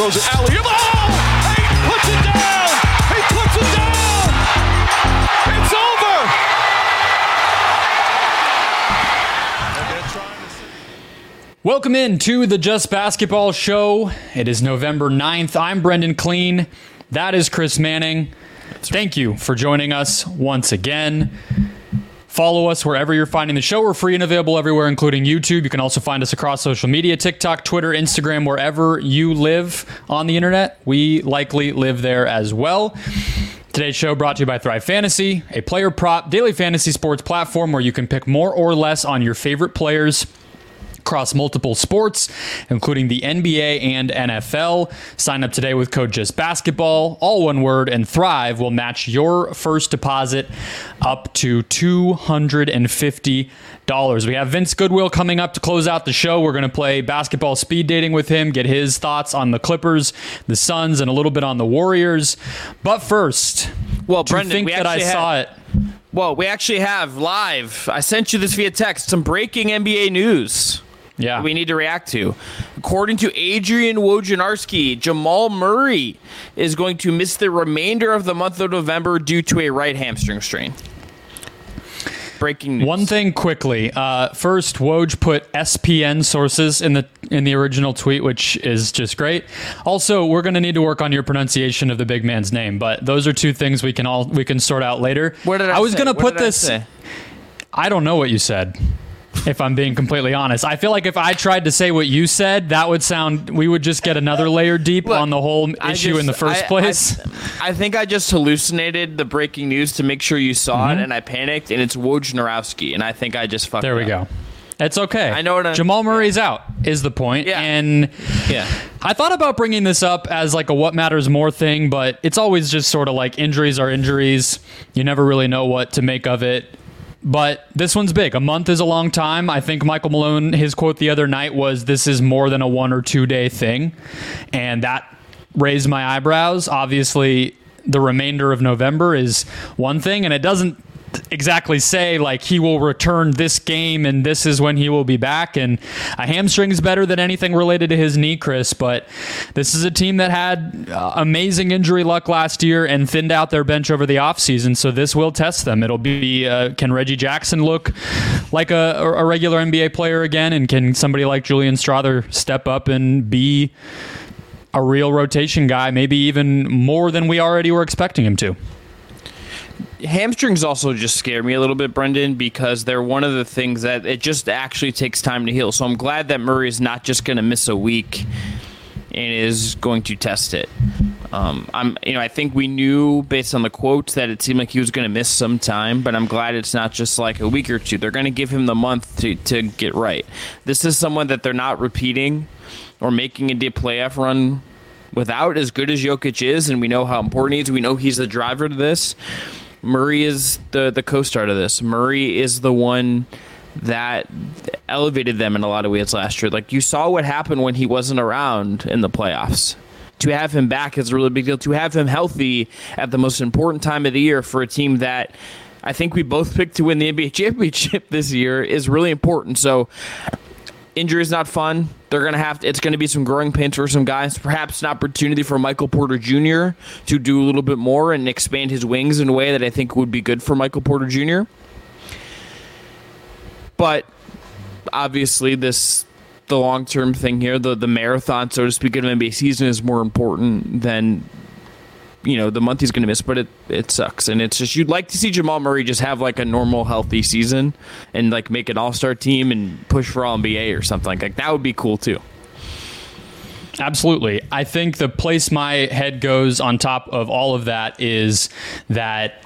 throws it alley. Oh! He puts it down! He puts it down! It's over! Welcome in to the Just Basketball Show. It is November 9th. I'm Brendan Kleen. That is Chris Manning. Thank you for joining us once again. Follow us wherever you're finding the show. We're free and available everywhere, including YouTube. You can also find us across social media, TikTok, Twitter, Instagram, wherever you live on the internet. We likely live there as well. Today's show brought to you by Thrive Fantasy, a player prop daily fantasy sports platform where you can pick more or less on your favorite players across multiple sports, including the NBA and NFL. Sign up today with code JustBasketball, all one word, and Thrive will match your first deposit up to $250. We have Vince Goodwill coming up to close out the show. We're going to play basketball speed dating with him, get his thoughts on the Clippers, the Suns, and a little bit on the Warriors. But first, well, Brendan, we actually have live, I sent you this via text, some breaking NBA news. Yeah, we need to react to. According to Adrian Wojnarowski, Jamal Murray is going to miss the remainder of the month of November due to a right hamstring strain. Breaking news. One thing quickly. First, Woj put SPN sources in the original tweet, which is just great. Also, we're going to need to work on your pronunciation of the big man's name, but those are two things we can sort out later. I don't know what you said. If I'm being completely honest, I feel like if I tried to say what you said, we would just get another layer deep on the whole issue in the first place. I think I just hallucinated the breaking news to make sure you saw it, and I panicked, and it's Wojnarowski, and I think I just fucked up. There we go. It's okay. I know what Jamal Murray's out is the point. Yeah. And I thought about bringing this up as like a what matters more thing, but it's always just sort of like injuries are injuries. You never really know what to make of it. But this one's big. A month is a long time. I think Michael Malone, his quote the other night was, this is more than a 1 or 2 day thing. And that raised my eyebrows. Obviously, the remainder of November is one thing. And it doesn't exactly say like he will return this game and this is when he will be back. And a hamstring is better than anything related to his knee, Chris. But this is a team that had amazing injury luck last year and thinned out their bench over the offseason. So this will test them. It'll be can Reggie Jackson look like a regular NBA player again? And can somebody like Julian Strawther step up and be a real rotation guy, maybe even more than we already were expecting him to? Hamstrings also just scare me a little bit, Brendan, because they're one of the things that it just actually takes time to heal. So I'm glad that Murray is not just going to miss a week and is going to test it. I think we knew based on the quotes that it seemed like he was going to miss some time, but I'm glad it's not just like a week or two. They're going to give him the month to get right. This is someone that they're not repeating or making a deep playoff run without, as good as Jokic is, and we know how important he is. We know he's the driver to this. Murray is the co-star to this. Murray is the one that elevated them in a lot of ways last year. Like, you saw what happened when he wasn't around in the playoffs. To have him back is a really big deal. To have him healthy at the most important time of the year for a team that I think we both picked to win the NBA championship this year is really important. So injury is not fun. They're going to have to, it's going to be some growing pains for some guys, perhaps an opportunity for Michael Porter Jr. to do a little bit more and expand his wings in a way that I think would be good for Michael Porter Jr. But obviously the long-term thing here, the marathon, so to speak, of NBA season is more important than, the month he's going to miss, but it sucks. And it's just, you'd like to see Jamal Murray just have like a normal healthy season and like make an all-star team and push for all NBA or something like that. That would be cool too. Absolutely. I think the place my head goes on top of all of that is that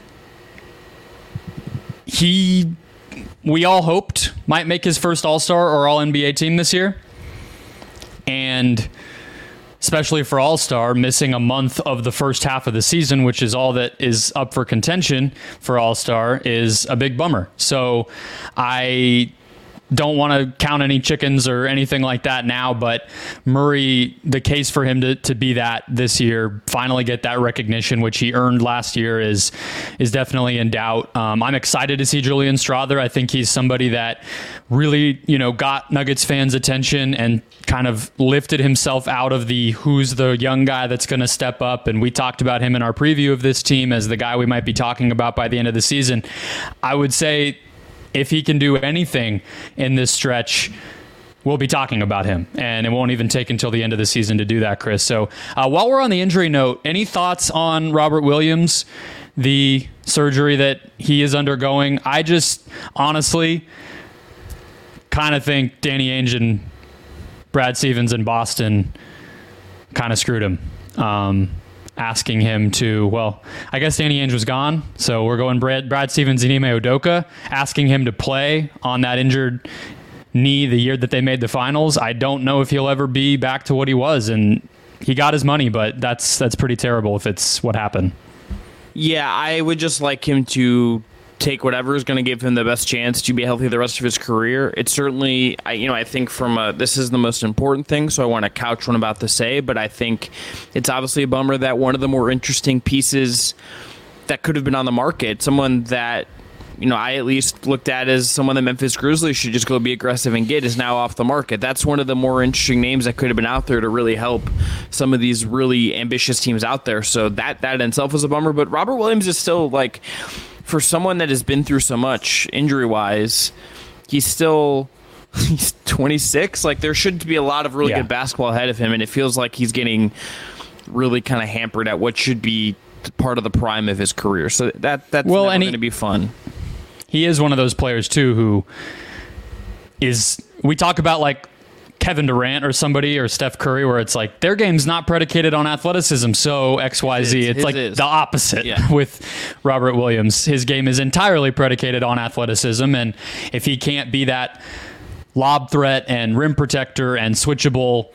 we all hoped might make his first all-star or all NBA team this year. And especially for All-Star, missing a month of the first half of the season, which is all that is up for contention for All-Star, is a big bummer. So I don't want to count any chickens or anything like that now, but Murray, the case for him to be that this year, finally get that recognition, which he earned last year, is definitely in doubt. I'm excited to see Julian Strawther. I think he's somebody that really, got Nuggets fans' attention and kind of lifted himself out of the who's the young guy that's going to step up. And we talked about him in our preview of this team as the guy we might be talking about by the end of the season. I would say if he can do anything in this stretch, we'll be talking about him, and it won't even take until the end of the season to do that, Chris. So while we're on the injury note, any thoughts on Robert Williams, the surgery that he is undergoing? I just honestly kind of think Danny Ainge and Brad Stevens in Boston kind of screwed him. Asking him to, I guess Danny Ainge was gone, so we're going Brad Stevens and Ime Udoka, asking him to play on that injured knee the year that they made the finals. I don't know if he'll ever be back to what he was, and he got his money, but that's pretty terrible if it's what happened. Yeah, I would just like him to take whatever is going to give him the best chance to be healthy the rest of his career. It's certainly, I think this is the most important thing, so I want to couch what I'm about to say, but I think it's obviously a bummer that one of the more interesting pieces that could have been on the market, someone that, I at least looked at as someone that Memphis Grizzlies should just go be aggressive and get, is now off the market. That's one of the more interesting names that could have been out there to really help some of these really ambitious teams out there. So that in itself was a bummer, but Robert Williams is still for someone that has been through so much injury-wise, he's 26. There should be a lot of really good basketball ahead of him, and it feels like he's getting really kind of hampered at what should be part of the prime of his career. So that's never going to be fun. He is one of those players, too, who is... We talk about, Kevin Durant or somebody or Steph Curry, where it's their game's not predicated on athleticism, so XYZ. It's the opposite with Robert Williams. His game is entirely predicated on athleticism, and if he can't be that lob threat and rim protector and switchable,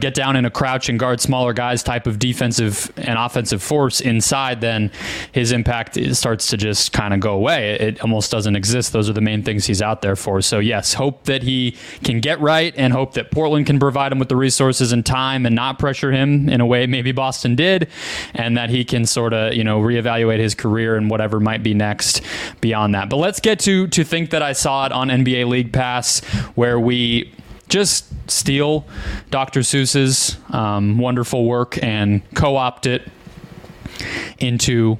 get down in a crouch and guard smaller guys type of defensive and offensive force inside, then his impact starts to just kind of go away. It almost doesn't exist. Those are the main things he's out there for. So yes, hope that he can get right and hope that Portland can provide him with the resources and time and not pressure him in a way maybe Boston did, and that he can sort of, reevaluate his career and whatever might be next beyond that. But let's get to Think That I Saw It on NBA League Pass, where we just steal Dr. Seuss's wonderful work and co-opt it into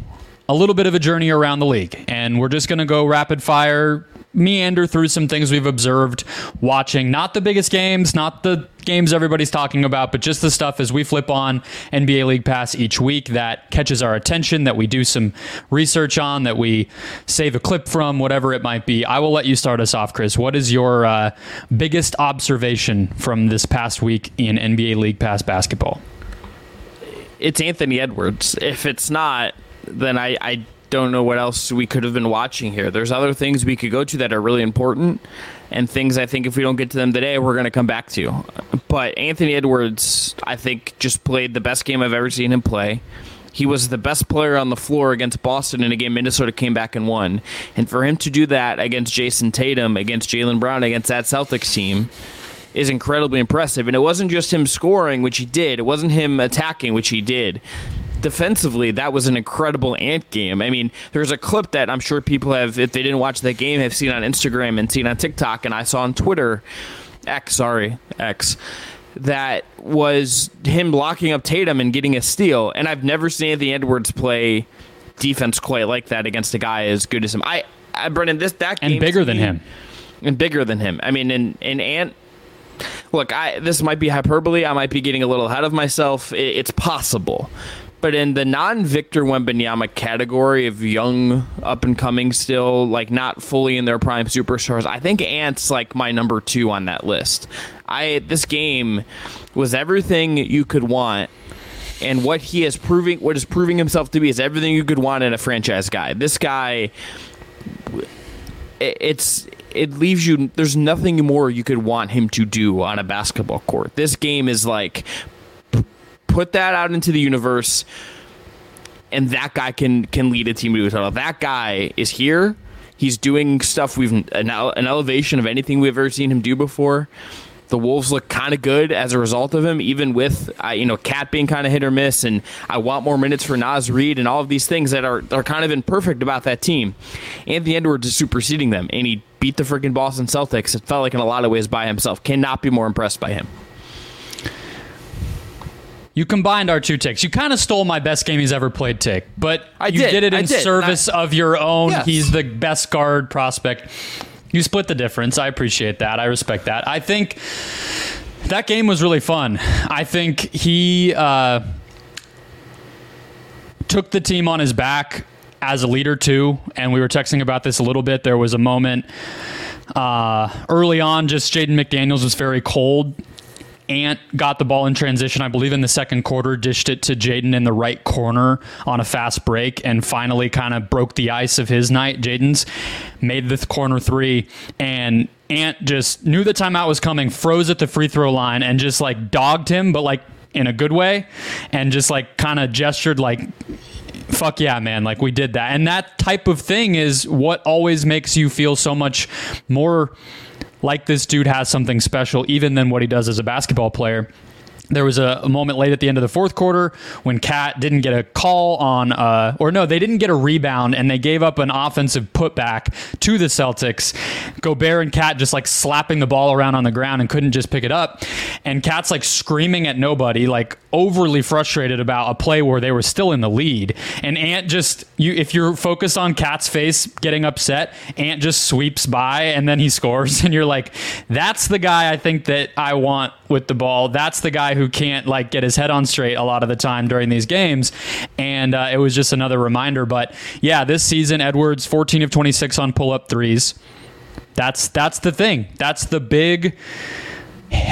a little bit of a journey around the league. And we're just going to go rapid fire, meander through some things we've observed watching. Not the biggest games, not the games everybody's talking about, but just the stuff as we flip on NBA League Pass each week that catches our attention, that we do some research on, that we save a clip from, whatever it might be. I will let you start us off, Chris. What is your biggest observation from this past week in NBA League Pass basketball? It's Anthony Edwards. If it's not, then I don't know what else we could have been watching here. There's other things we could go to that are really important, and things I think if we don't get to them today, we're going to come back to. But Anthony Edwards, I think, just played the best game I've ever seen him play. He was the best player on the floor against Boston in a game Minnesota came back and won. And for him to do that against Jason Tatum, against Jaylen Brown, against that Celtics team is incredibly impressive. And it wasn't just him scoring, which he did. It wasn't him attacking, which he did. Defensively, that was an incredible Ant game. I mean, there's a clip that I'm sure people have, if they didn't watch that game, have seen on Instagram and seen on TikTok, and I saw on Twitter, X, that was him locking up Tatum and getting a steal. And I've never seen Anthony Edwards play defense quite like that against a guy as good as him. Brendan, that game... And bigger than him. And bigger than him. I mean, and Ant... Look, this might be hyperbole. I might be getting a little ahead of myself. It's possible. But in the non-Victor Wembanyama category of young, up-and-coming still, not fully in their prime superstars, I think Ant's, my number 2 on that list. This game was everything you could want, and what is proving himself to be is everything you could want in a franchise guy. This guy, it leaves you... There's nothing more you could want him to do on a basketball court. This game is put that out into the universe, and that guy can lead a team to a title. That guy is here. He's doing stuff we've an elevation of anything we've ever seen him do before. The Wolves look kind of good as a result of him, even with Cat being kind of hit or miss, and I want more minutes for Naz Reid and all of these things that are kind of imperfect about that team. Anthony Edwards is superseding them, and he beat the freaking Boston Celtics. It felt like in a lot of ways by himself. Cannot be more impressed by him. You combined our two takes. You kind of stole my best game he's ever played take, but you did it in service of your own. Yes. He's the best guard prospect. You split the difference. I appreciate that. I respect that. I think that game was really fun. I think he took the team on his back as a leader too. And we were texting about this a little bit. There was a moment early on, just Jaden McDaniels was very cold. Ant got the ball in transition, I believe in the second quarter, dished it to Jaden in the right corner on a fast break, and finally kind of broke the ice of his night. Jaden's made the corner three, and Ant just knew the timeout was coming, froze at the free throw line, and just like dogged him, but like in a good way, and just like kind of gestured like, fuck yeah, man, like we did that. And that type of thing is what always makes you feel so much more like this dude has something special, even than what he does as a basketball player. There was a moment late at the end of the fourth quarter when Cat didn't get a call on, they didn't get a rebound, and they gave up an offensive putback to the Celtics. Gobert and Cat just like slapping the ball around on the ground and couldn't just pick it up. And Cat's like screaming at nobody, like overly frustrated about a play where they were still in the lead. And Ant just, if you're focused on Cat's face getting upset, Ant just sweeps by and then he scores. And you're like, that's the guy I think that I want with the ball. That's the guy who can't like get his head on straight a lot of the time during these games. And it was just another reminder. But yeah, this season, Edwards, 14 of 26 on pull-up threes. That's the thing. That's the big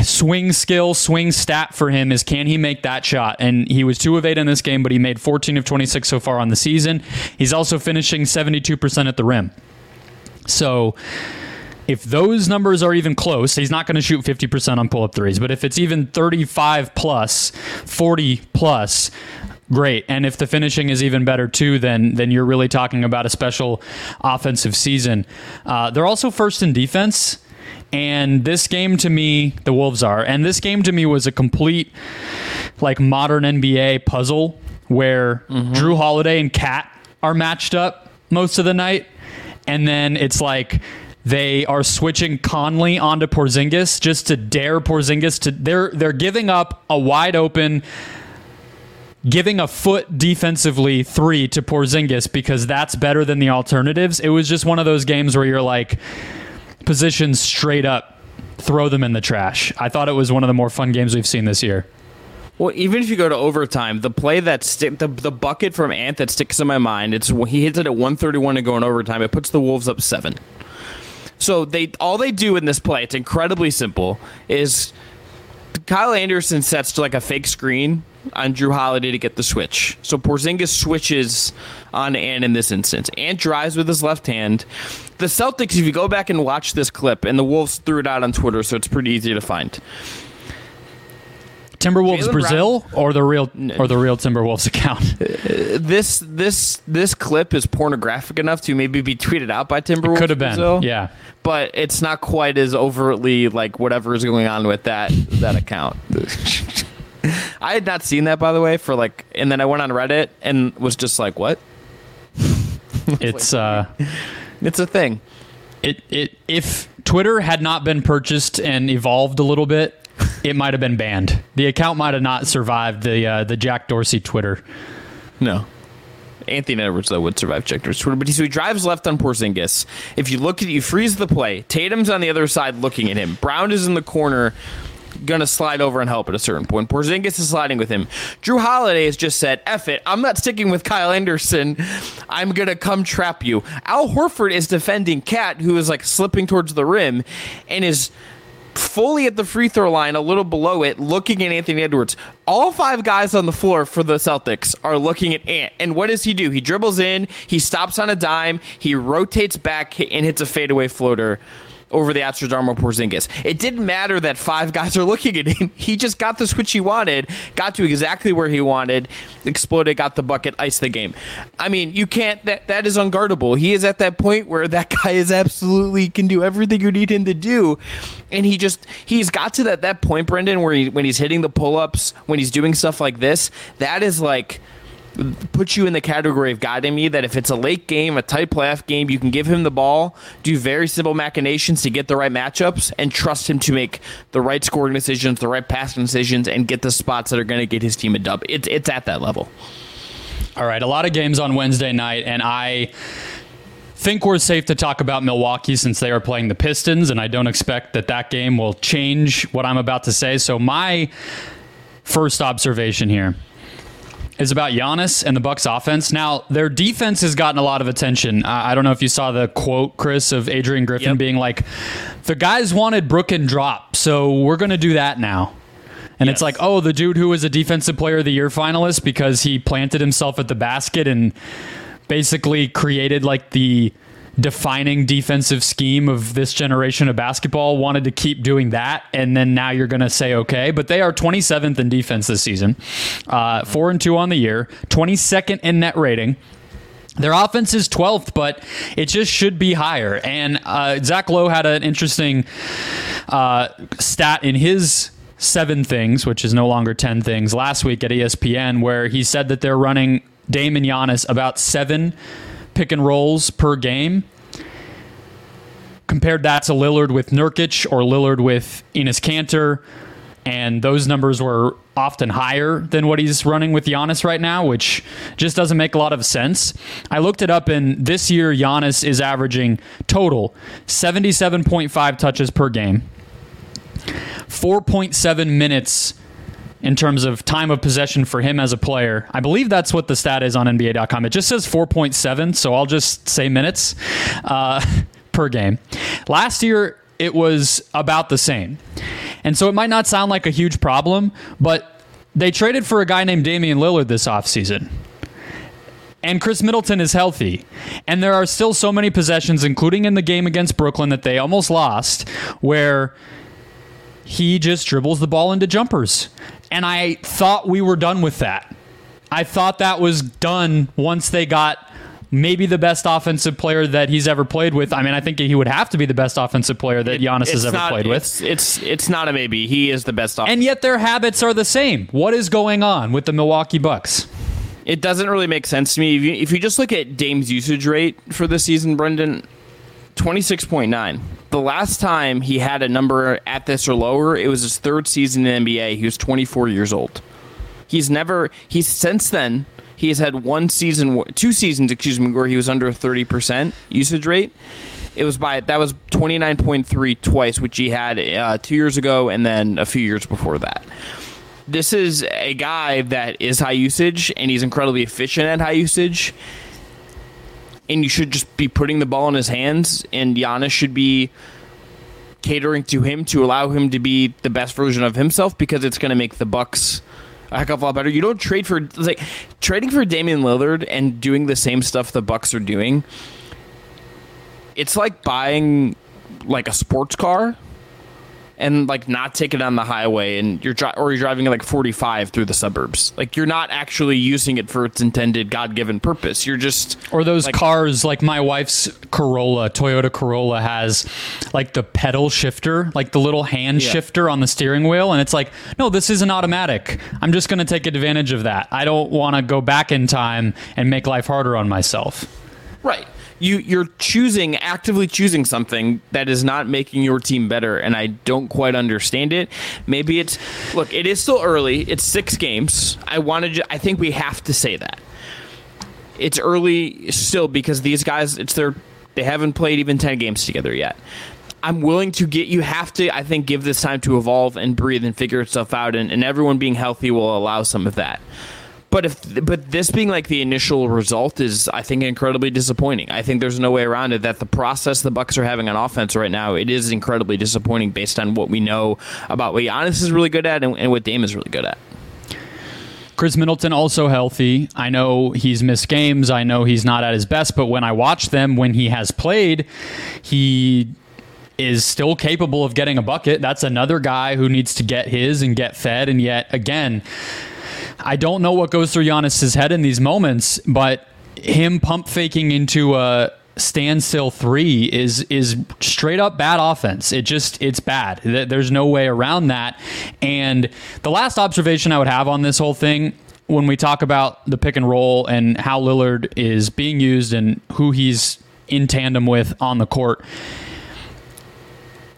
swing skill, swing stat for him, is can he make that shot? And he was 2 of 8 in this game, but he made 14 of 26 so far on the season. He's also finishing 72% at the rim. So if those numbers are even close, he's not going to shoot 50% on pull-up threes, but if it's even 35 plus, 40 plus, great. And if the finishing is even better too, then you're really talking about a special offensive season. They're also first in defense. And this game to me, the Wolves are, and this game to me was a complete like modern NBA puzzle where Drew Holiday and Cat are matched up most of the night. And then it's like, they are switching Conley onto Porzingis just to dare Porzingis to... They're giving up a wide open, giving a foot defensively three to Porzingis because that's better than the alternatives. It was just one of those games where you're like, positions straight up, throw them in the trash. I thought it was one of the more fun games we've seen this year. Well, even if you go to overtime, the play that the bucket from Ant that sticks in my mind, it's he hits it at 1:31 to go in overtime. It puts the Wolves up 7. So all they do in this play, it's incredibly simple, is Kyle Anderson sets to like a fake screen on Drew Holiday to get the switch. So Porzingis switches on Ant in this instance. Ant drives with his left hand. The Celtics, if you go back and watch this clip, and the Wolves threw it out on Twitter, so it's pretty easy to find. Timberwolves Jaylen Brazil Brown, or the real Timberwolves account. This clip is pornographic enough to maybe be tweeted out by Timberwolves. It could have been, Brazil, yeah. But it's not quite as overtly like whatever is going on with that account. I had not seen that, by the way, for like, and then I went on Reddit and was just like, what? It's a thing. If Twitter had not been purchased and evolved a little bit, it might have been banned. The account might have not survived the Jack Dorsey Twitter. No. Anthony Edwards, though, would survive Jack Dorsey Twitter. But so he drives left on Porzingis. If you look at it, you freeze the play. Tatum's on the other side looking at him. Brown is in the corner, going to slide over and help at a certain point. Porzingis is sliding with him. Drew Holiday has just said, F it, I'm not sticking with Kyle Anderson. I'm going to come trap you. Al Horford is defending Cat, who is like slipping towards the rim and is fully at the free throw line, a little below it, looking at Anthony Edwards. All 5 guys on the floor for the Celtics are looking at Ant. And what does he do? He dribbles in, he stops on a dime, he rotates back and hits a fadeaway floater over the Astrodome Porzingis. It didn't matter that five guys are looking at him. He just got the switch he wanted, got to exactly where he wanted, exploded, got the bucket, iced the game. I mean, you can't, that is unguardable. He is at that point where that guy is absolutely can do everything you need him to do. And he just, he's got to that point, Brendan, where he, when he's hitting the pull-ups, when he's doing stuff like this, that is like, puts you in the category of guy to me that if it's a late game, a tight playoff game, you can give him the ball, do very simple machinations to get the right matchups, and trust him to make the right scoring decisions, the right passing decisions, and get the spots that are going to get his team a dub. It's at that level. All right, a lot of games on Wednesday night, and I think we're safe to talk about Milwaukee since they are playing the Pistons, and I don't expect that that game will change what I'm about to say. So my first observation here is about Giannis and the Bucks offense. Now, their defense has gotten a lot of attention. I don't know if you saw the quote, Chris, of Adrian Griffin being like, the guys wanted Brook and drop, so we're going to do that now. And it's like, oh, the dude who was a Defensive Player of the Year finalist because he planted himself at the basket and basically created like the defining defensive scheme of this generation of basketball, wanted to keep doing that, and then now you're going to say okay. But they are 27th in defense this season, 4-2 on the year, 22nd in net rating. Their offense is 12th, but it just should be higher. And Zach Lowe had an interesting stat in his 7 things, which is no longer 10 things, last week at ESPN, where he said that they're running Dame and Giannis about 7 pick and rolls per game. Compared that to Lillard with Nurkic or Lillard with Enes Kanter, and those numbers were often higher than what he's running with Giannis right now, which just doesn't make a lot of sense. I looked it up, and this year Giannis is averaging total 77.5 touches per game, 4.7 minutes in terms of time of possession for him as a player. I believe that's what the stat is on NBA.com. It just says 4.7, so I'll just say minutes per game. Last year, it was about the same. And so it might not sound like a huge problem, but they traded for a guy named Damian Lillard this offseason. And Chris Middleton is healthy. And there are still so many possessions, including in the game against Brooklyn that they almost lost, where he just dribbles the ball into jumpers. And I thought we were done with that. I thought that was done once they got maybe the best offensive player that he's ever played with. I mean, I think he would have to be the best offensive player that Giannis has ever played with. It's not a maybe. He is the best offensive player. And yet their habits are the same. What is going on with the Milwaukee Bucks? It doesn't really make sense to me. If you just look at Dame's usage rate for this season, Brendan, 26.9. The last time he had a number at this or lower, it was his third season in the NBA. He was 24 years old. Since then, he has had two seasons, where he was under 30% usage rate. That was 29.3 twice, which he had 2 years ago and then a few years before that. This is a guy that is high usage, and he's incredibly efficient at high usage. And you should just be putting the ball in his hands, and Giannis should be catering to him to allow him to be the best version of himself, because it's going to make the Bucks a heck of a lot better. You don't trade for trading for Damian Lillard and doing the same stuff the Bucks are doing. It's like buying like a sports car and like not taking it on the highway, and you're driving like 45 through the suburbs. Like, you're not actually using it for its intended God-given purpose. You're just, or those like, cars like my wife's Corolla, Toyota Corolla, has like the pedal shifter, like the little hand shifter on the steering wheel, and it's like, no, this is an automatic. I'm just going to take advantage of that. I don't want to go back in time and make life harder on myself. Right. You're actively choosing something that is not making your team better, and I don't quite understand it. Maybe it's, look, it is still early. It's 6 games. I think we have to say that. It's early still because these guys, they haven't played even 10 games together yet. I'm willing to you have to, I think, give this time to evolve and breathe and figure itself out, and everyone being healthy will allow some of that. But this being like the initial result is, I think, incredibly disappointing. I think there's no way around it that the process the Bucks are having on offense right now, it is incredibly disappointing based on what we know about what Giannis is really good at and what Dame is really good at. Chris Middleton also healthy. I know he's missed games. I know he's not at his best. But when I watch them, when he has played, he is still capable of getting a bucket. That's another guy who needs to get his and get fed. And yet, again, I don't know what goes through Giannis's head in these moments, but him pump faking into a standstill three is straight up bad offense. It's bad. There's no way around that. And the last observation I would have on this whole thing, when we talk about the pick and roll and how Lillard is being used and who he's in tandem with on the court,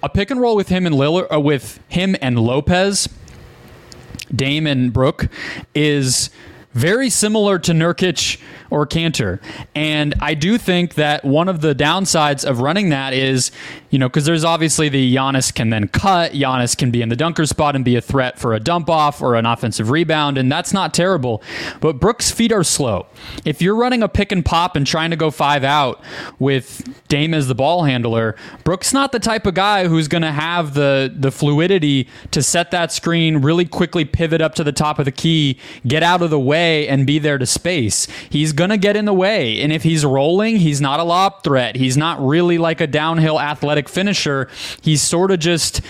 a pick and roll with him and Lillard, or with him and Lopez, Dame and Brook, is very similar to Nurkic or Cantor. And I do think that one of the downsides of running that is, you know, because there's obviously the Giannis can then cut, Giannis can be in the dunker spot and be a threat for a dump off or an offensive rebound, and that's not terrible. But Brook's feet are slow. If you're running a pick and pop and trying to go five out with Dame as the ball handler, Brook's not the type of guy who's going to have the fluidity to set that screen, really quickly pivot up to the top of the key, get out of the way, and be there to space. He's going to get in the way. And if he's rolling, he's not a lob threat. He's not really like a downhill athletic finisher. He's sort of just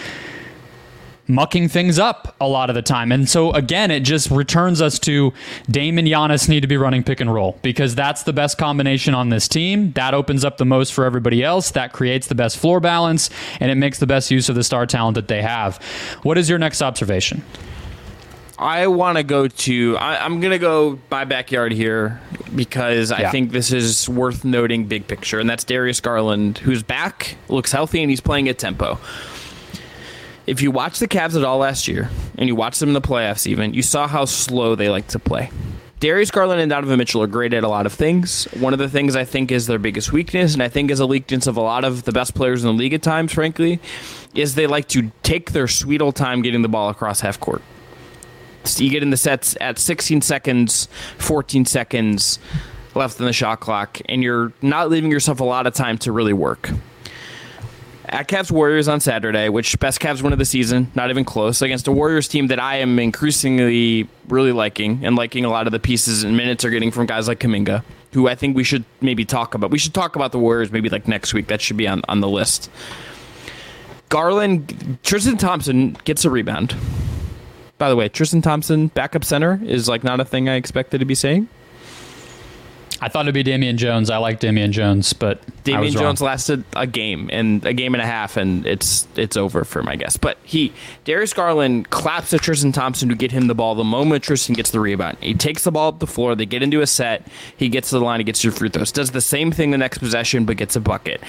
mucking things up a lot of the time. And so again, it just returns us to Dame and Giannis need to be running pick and roll because that's the best combination on this team. That opens up the most for everybody else. That creates the best floor balance, and it makes the best use of the star talent that they have. What is your next observation? I want to go to... I'm going to go my backyard here because I think this is worth noting big picture, and that's Darius Garland, who's back, looks healthy, and he's playing at tempo. If you watch the Cavs at all last year, and you watch them in the playoffs even, you saw how slow they like to play. Darius Garland and Donovan Mitchell are great at a lot of things. One of the things I think is their biggest weakness, and I think is a weakness of a lot of the best players in the league at times, frankly, is they like to take their sweet old time getting the ball across half court. You get in the sets at 16 seconds, 14 seconds left in the shot clock, and you're not leaving yourself a lot of time to really work. At Cavs Warriors on Saturday, which best Cavs win of the season, not even close, against a Warriors team that I am increasingly really liking and liking a lot of the pieces and minutes are getting from guys like Kuminga, who I think we should maybe talk about. We should talk about the Warriors maybe like next week. That should be on the list. Garland, Tristan Thompson gets a rebound. By the way, Tristan Thompson, backup center, is like not a thing I expected to be saying. I thought it'd be Damian Jones. I like Damian Jones, but Damian Jones lasted a game and a half, and it's over for my guess. But Darius Garland claps at Tristan Thompson to get him the ball the moment Tristan gets the rebound. He takes the ball up the floor. They get into a set. He gets to the line. He gets your free throws. Does the same thing the next possession, but gets a bucket.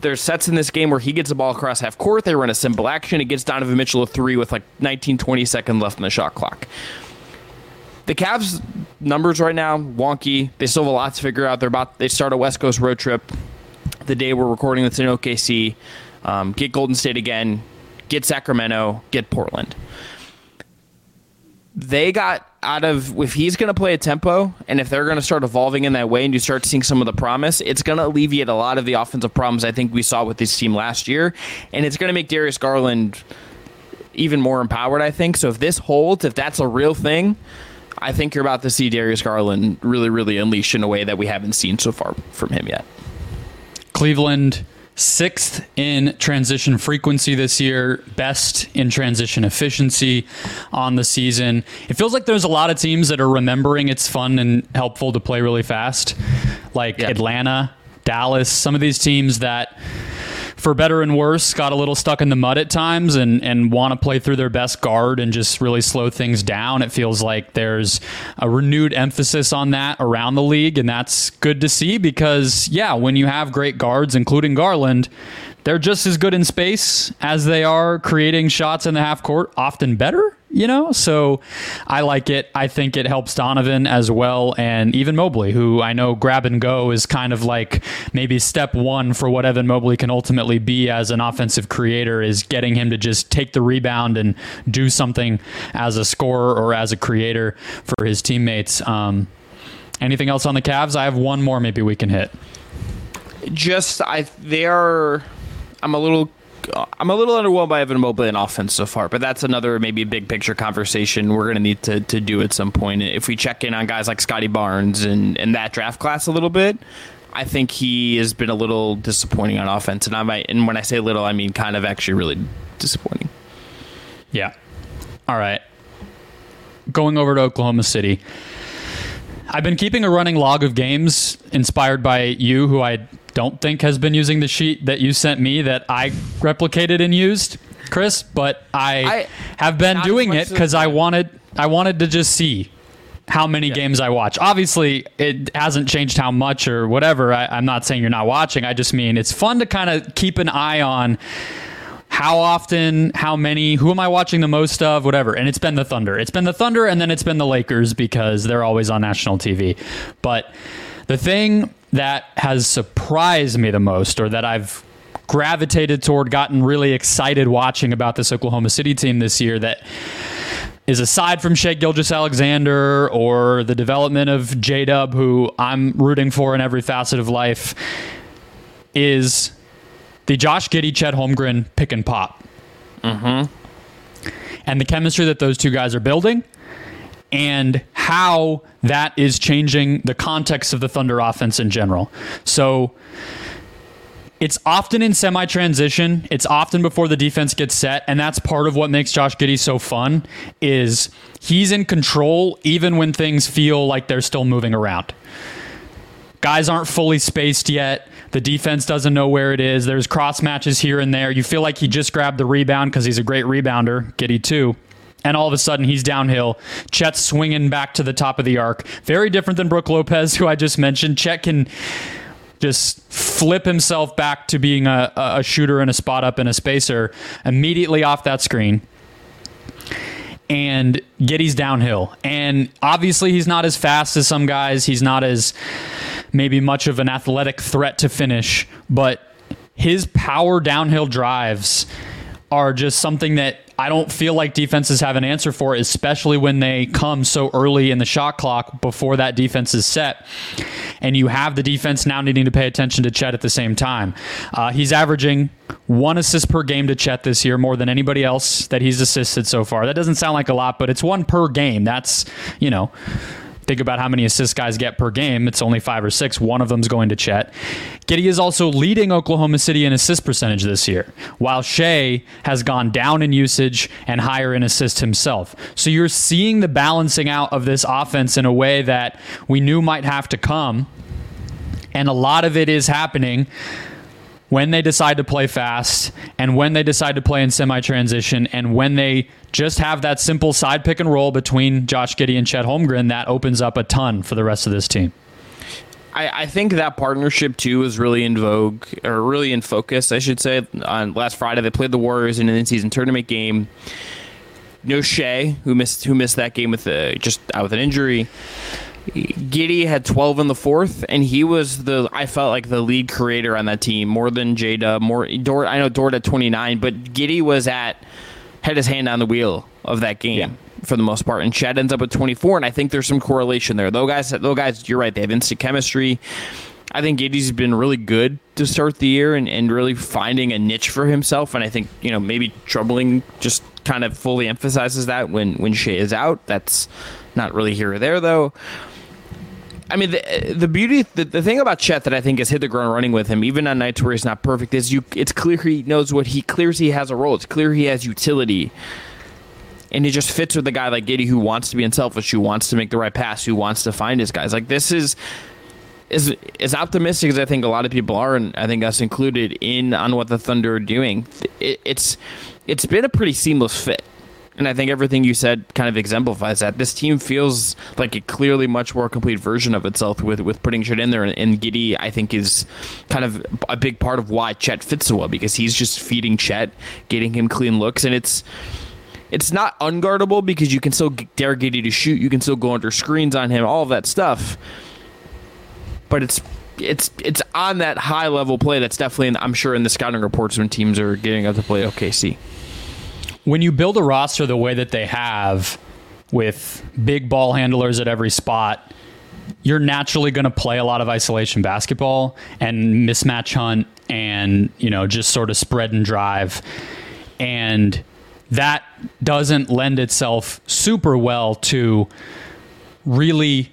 There's sets in this game where he gets the ball across half court. They run a simple action. It gets Donovan Mitchell a three with like 19, 20 seconds left in the shot clock. The Cavs' numbers right now, wonky. They still have a lot to figure out. They start a West Coast road trip the day we're recording this in OKC. Get Golden State again. Get Sacramento. Get Portland. They got out of, if he's going to play a tempo and if they're going to start evolving in that way and you start seeing some of the promise, it's going to alleviate a lot of the offensive problems I think we saw with this team last year. And it's going to make Darius Garland even more empowered, I think. So if this holds, if that's a real thing, I think you're about to see Darius Garland really, really unleash in a way that we haven't seen so far from him yet. Cleveland, 6th in transition frequency this year, best in transition efficiency on the season. It feels like there's a lot of teams that are remembering it's fun and helpful to play really fast, like Atlanta, Dallas, some of these teams that, for better and worse, got a little stuck in the mud at times and want to play through their best guard and just really slow things down. It feels like there's a renewed emphasis on that around the league, and that's good to see because, when you have great guards, including Garland, they're just as good in space as they are creating shots in the half court, often better, So I like it. I think it helps Donovan as well. And even Mobley, who I know grab and go is kind of like maybe step one for what Evan Mobley can ultimately be as an offensive creator, is getting him to just take the rebound and do something as a scorer or as a creator for his teammates. Anything else on the Cavs? I have one more maybe we can hit. I'm a little underwhelmed by Evan Mobley in offense so far, but that's another maybe big picture conversation we're going to need to do at some point. If we check in on guys like Scottie Barnes and that draft class a little bit, I think he has been a little disappointing on offense, and when I say little, I mean kind of actually really disappointing. Yeah. All right. Going over to Oklahoma City. I've been keeping a running log of games inspired by you, who I don't think has been using the sheet that you sent me that I replicated and used, Chris, but I have been doing it because I wanted to just see how many games I watch. Obviously, it hasn't changed how much or whatever. I'm not saying you're not watching. I just mean it's fun to kind of keep an eye on how often, how many, who am I watching the most of, whatever. And it's been the Thunder. It's been the Thunder, and then it's been the Lakers because they're always on national TV. But the thing that has surprised me the most, or that I've gravitated toward, gotten really excited watching about this Oklahoma City team this year, that is aside from Shai Gilgeous-Alexander or the development of J-Dub, who I'm rooting for in every facet of life, is the Josh Giddey, Chet Holmgren pick and pop. Mm-hmm. And the chemistry that those two guys are building, and how that is changing the context of the Thunder offense in general. So it's often in semi-transition. It's often before the defense gets set, and that's part of what makes Josh Giddey so fun, is he's in control even when things feel like they're still moving around. Guys aren't fully spaced yet. The defense doesn't know where it is. There's cross matches here and there. You feel like he just grabbed the rebound because he's a great rebounder, Giddey too. And all of a sudden, he's downhill. Chet's swinging back to the top of the arc. Very different than Brook Lopez, who I just mentioned. Chet can just flip himself back to being a shooter and a spot up and a spacer immediately off that screen. And Giddey's downhill. And obviously, he's not as fast as some guys. He's not as maybe much of an athletic threat to finish. But his power downhill drives are just something that I don't feel like defenses have an answer for, especially when they come so early in the shot clock before that defense is set. And you have the defense now needing to pay attention to Chet at the same time. He's averaging 1 assist per game to Chet this year, more than anybody else that he's assisted so far. That doesn't sound like a lot, but it's 1 per game. That's, you know, think about how many assists guys get per game. It's only 5 or 6. 1 of them's going to Chet. Giddey is also leading Oklahoma City in assist percentage this year, while Shai has gone down in usage and higher in assist himself. So you're seeing the balancing out of this offense in a way that we knew might have to come. And a lot of it is happening when they decide to play fast, and when they decide to play in semi-transition, and when they just have that simple side pick and roll between Josh Giddey and Chet Holmgren, that opens up a ton for the rest of this team. I think that partnership, too, is really in vogue, or really in focus, I should say. On last Friday, they played the Warriors in an in-season tournament game. No Shai, who missed that game with just out with an injury. Giddey had 12 in the fourth, and he was I felt like the lead creator on that team, more than J-Dub, more Dort. I know Dort at 29, but Giddey had his hand on the wheel of that game for the most part. And Chet ends up at 24, and I think there's some correlation there. Those guys, you're right, they have instant chemistry. I think Giddey's been really good to start the year and really finding a niche for himself. And I think, you know, maybe troubling just kind of fully emphasizes that when Shai is out. That's not really here or there, though. I mean, the thing about Chet that I think has hit the ground running with him, even on nights where he's not perfect, is it's clear he knows what he clears. He has a role. It's clear he has utility. And he just fits with a guy like Giddey, who wants to be unselfish, who wants to make the right pass, who wants to find his guys. Like, this is as optimistic as I think a lot of people are, and I think us included, in on what the Thunder are doing. It's been a pretty seamless fit. And I think everything you said kind of exemplifies that. This team feels like a clearly much more complete version of itself with putting Chet in there. And Giddey, I think, is kind of a big part of why Chet fits so well, because he's just feeding Chet, getting him clean looks. And it's not unguardable, because you can still dare Giddey to shoot. You can still go under screens on him, all of that stuff. But it's on that high-level play that's definitely, I'm sure, in the scouting reports when teams are getting up to play OKC. When you build a roster the way that they have, with big ball handlers at every spot, you're naturally going to play a lot of isolation basketball and mismatch hunt and, you know, just sort of spread and drive. And that doesn't lend itself super well to really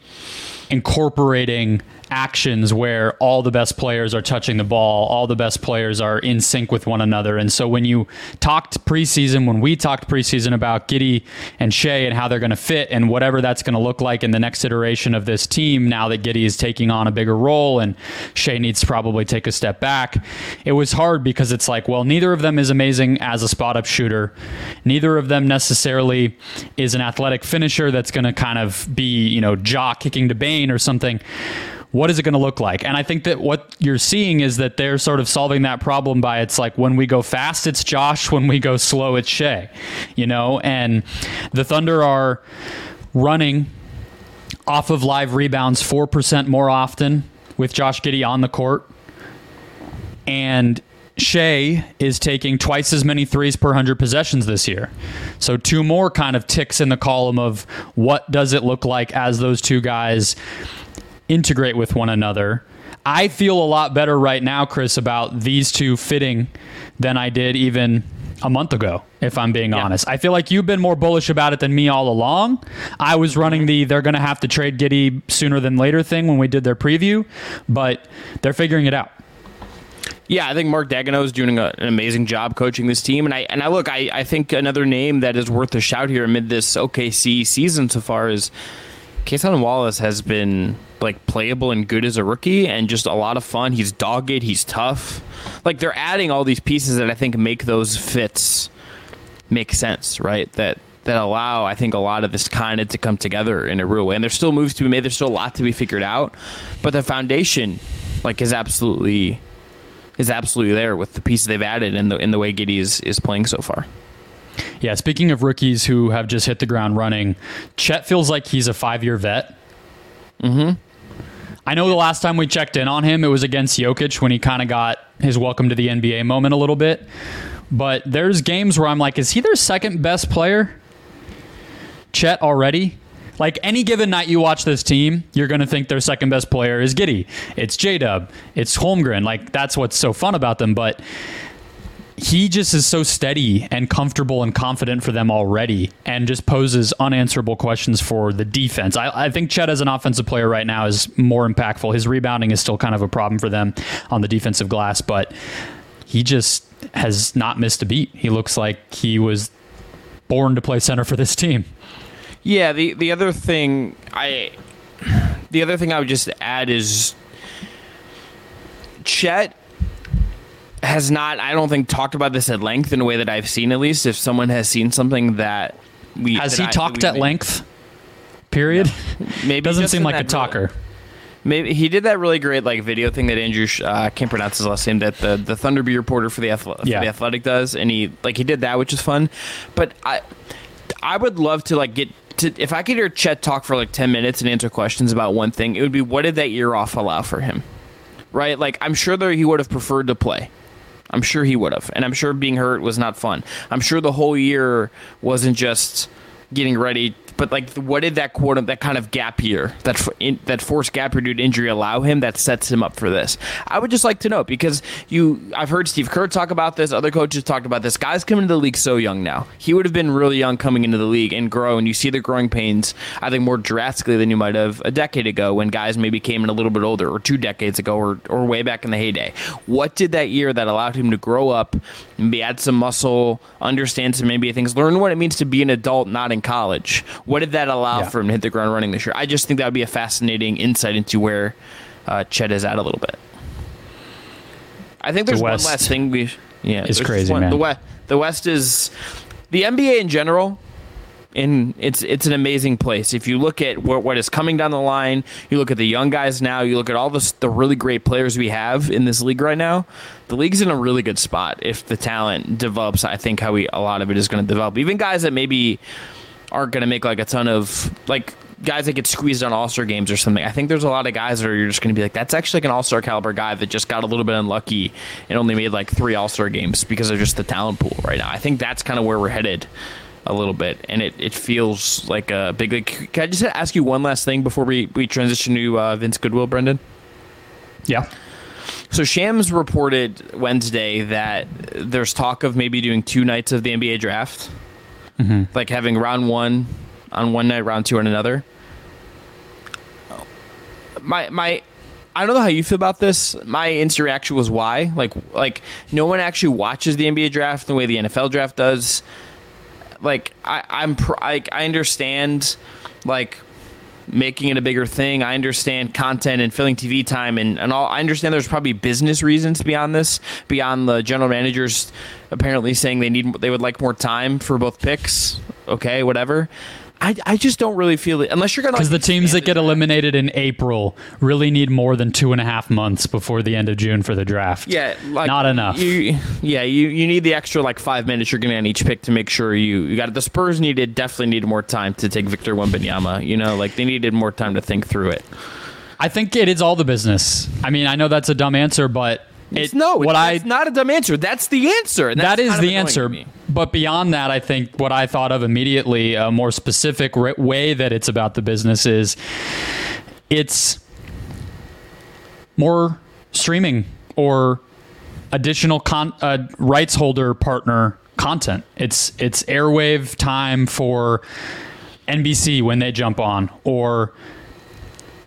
incorporating actions where all the best players are touching the ball, all the best players are in sync with one another. And so when we talked preseason about Giddey and Shai and how they're going to fit and whatever that's going to look like in the next iteration of this team, now that Giddey is taking on a bigger role and Shai needs to probably take a step back, it was hard because it's like, well, neither of them is amazing as a spot-up shooter. Neither of them necessarily is an athletic finisher that's going to kind of be, Ja kicking to Bane or something. What is it going to look like? And I think that what you're seeing is that they're sort of solving that problem by, it's like, when we go fast, it's Josh. When we go slow, it's Shai, and the Thunder are running off of live rebounds 4% more often with Josh Giddey on the court. And Shai is taking twice as many threes per 100 possessions this year. So two more kind of ticks in the column of what does it look like as those two guys integrate with one another. I feel a lot better right now, Chris, about these two fitting than I did even a month ago, if I'm being honest. I feel like you've been more bullish about it than me all along. I was running the they're going to have to trade Giddey sooner than later thing when we did their preview, but they're figuring it out. Yeah, I think Mark Daigneault is doing an amazing job coaching this team. And I think another name that is worth a shout here amid this OKC season so far is Keaton Wallace has been playable and good as a rookie and just a lot of fun. He's dogged, he's tough. They're adding all these pieces that I think make those fits make sense, right? That allow, I think, a lot of this kind of to come together in a real way. And there's still moves to be made. There's still a lot to be figured out. But the foundation, is absolutely there with the pieces they've added and in the way Giddey is playing so far. Yeah, speaking of rookies who have just hit the ground running, Chet feels like he's a 5-year vet. Mm-hmm. I know the last time we checked in on him, it was against Jokic when he kind of got his welcome to the NBA moment a little bit. But there's games where I'm like, is he their second best player? Chet already? Any given night you watch this team, you're going to think their second best player is Giddey. It's J-Dub. It's Holmgren. That's what's so fun about them. But he just is so steady and comfortable and confident for them already and just poses unanswerable questions for the defense. I think Chet as an offensive player right now is more impactful. His rebounding is still kind of a problem for them on the defensive glass, but he just has not missed a beat. He looks like he was born to play center for this team. Yeah, the other thing I would just add is Chet has not, I don't think, talked about this at length in a way that I've seen, at least. If someone has seen something that we... Has he talked at length? Period? No. Maybe doesn't seem like a talker. Maybe he did that really great video thing that Andrew, I can't pronounce his last name, that the Thunderbee reporter for the Athletic does, and he did that, which is fun. But I would love to get... if I could hear Chet talk for 10 minutes and answer questions about one thing, it would be, what did that year off allow for him? Right? I'm sure that he would have preferred to play. I'm sure he would have. And I'm sure being hurt was not fun. I'm sure the whole year wasn't just getting ready. But what did that quarter, that kind of gap year, that forced gap year due to injury allow him that sets him up for this? I would just like to know, because I've heard Steve Kerr talk about this. Other coaches talked about this. Guys coming into the league so young now. He would have been really young coming into the league and grow. And you see the growing pains, I think, more drastically than you might have a decade ago when guys maybe came in a little bit older, or 2 decades ago, or way back in the heyday. What did that year that allowed him to grow up, maybe add some muscle, understand some NBA things, learn what it means to be an adult, not in college? What did that allow for him to hit the ground running this year? I just think that would be a fascinating insight into where Chet is at a little bit. I think there's one last thing. It's crazy, man. The West is... The NBA in general, it's an amazing place. If you look at what is coming down the line, you look at the young guys now, you look at all the really great players we have in this league right now, the league's in a really good spot if the talent develops, I think, a lot of it is going to develop. Even guys that maybe... aren't going to make a ton of guys that get squeezed on all-star games or something. I think there's a lot of guys that you're just going to be that's actually an all-star caliber guy that just got a little bit unlucky and only made 3 all-star games because of just the talent pool right now. I think that's kind of where we're headed a little bit, and it feels like a big league. Can I just ask you one last thing before we transition to Vince Goodwill, Brendan? Yeah. So Shams reported Wednesday that there's talk of maybe doing 2 nights of the NBA draft. Mm-hmm. Having round 1 on one night, round 2 on another. My I don't know how you feel about this. My interaction was why. Like no one actually watches the NBA draft the way the NFL draft does. Like, I understand, like, making it a bigger thing. I understand content and filling TV time and all. I understand there's probably business reasons beyond this, beyond the general managers apparently saying they would like more time for both picks. Okay, whatever. I just don't really feel it unless you're going to, because like, the teams that get eliminated in April really need more than 2.5 months before the end of June for the draft. Yeah, like, not enough. You need the extra like 5 minutes you're getting on each pick to make sure you got it. The Spurs definitely needed more time to take Victor Wembanyama. You know, like, they needed more time to think through it. I think it is all the business. I mean, I know that's a dumb answer, but it's not a dumb answer. That's the answer. That is the answer. But beyond that, I think what I thought of immediately, a more specific way that it's about the business, is it's more streaming or additional rights holder partner content. It's airwave time for NBC when they jump on, or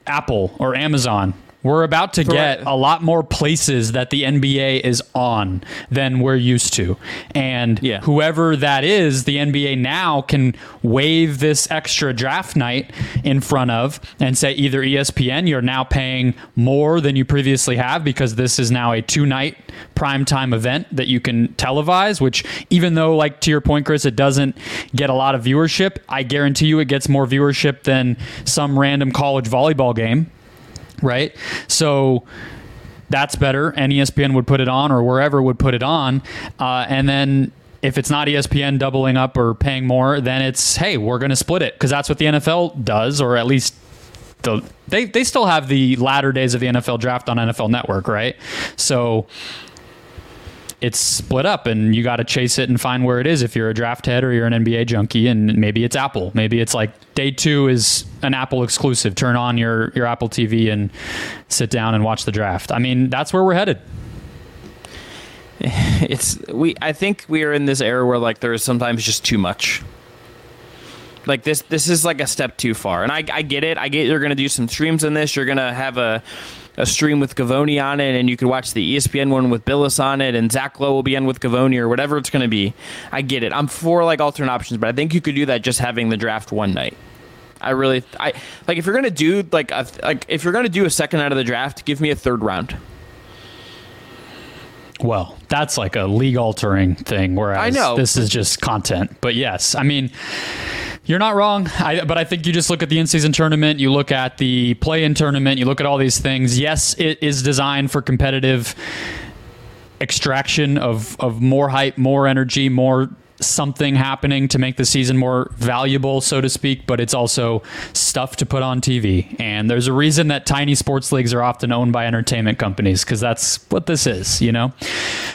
Apple or Amazon. We're about to get a lot more places that the NBA is on than we're used to. And whoever that is, the NBA now can wave this extra draft night in front of and say, either ESPN, you're now paying more than you previously have because this is now a 2-night primetime event that you can televise, which, even though, like, to your point, Chris, it doesn't get a lot of viewership, I guarantee you it gets more viewership than some random college volleyball game. Right? So that's better. And ESPN would put it on, or wherever would put it on. And then if it's not ESPN doubling up or paying more, then it's, hey, we're going to split it. Because that's what the NFL does, or at least they still have the latter days of the NFL draft on NFL Network, right? So it's split up, and you got to chase it and find where it is if you're a draft head or you're an NBA junkie. And maybe it's Apple. Maybe it's like day 2 is an Apple exclusive. Turn on your Apple TV and sit down and watch the draft. I mean, that's where we're headed. I think we are in this era where, like, there is sometimes just too much. Like, this is like a step too far. And I get it. I get you're going to do some streams on this. You're going to have a stream with Gavoni on it, and you could watch the ESPN one with Billis on it, and Zach Lowe will be on with Gavoni, or whatever it's going to be. I get it. I'm for, like, alternate options, but I think you could do that just having the draft one night. I really, if you're going to do a second night of the draft, give me a third round. Well, that's like a league altering thing, whereas I know this is just content. But yes, I mean, you're not wrong, but I think you just look at the in-season tournament, you look at the play-in tournament, you look at all these things. Yes, it is designed for competitive extraction of more hype, more energy, more something happening to make the season more valuable, so to speak, but it's also stuff to put on TV. And there's a reason that tiny sports leagues are often owned by entertainment companies, because that's what this is, you know?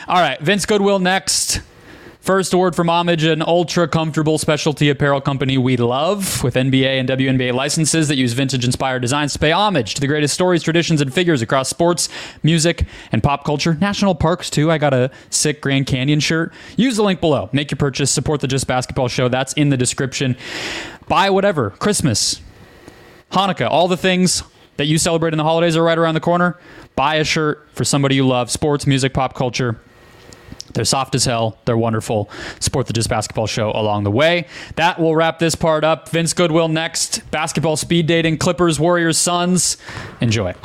All right, Vince Goodwill next. First, a word from Homage, an ultra-comfortable specialty apparel company we love, with NBA and WNBA licenses that use vintage-inspired designs to pay homage to the greatest stories, traditions, and figures across sports, music, and pop culture. National parks, too. I got a sick Grand Canyon shirt. Use the link below. Make your purchase. Support the Just Basketball Show. That's in the description. Buy whatever. Christmas, Hanukkah, all the things that you celebrate in the holidays are right around the corner. Buy a shirt for somebody you love. Sports, music, pop culture. They're soft as hell. They're wonderful. Support the Just Basketball Show along the way. That will wrap this part up. Vince Goodwill next. Basketball speed dating. Clippers, Warriors, Suns. Enjoy.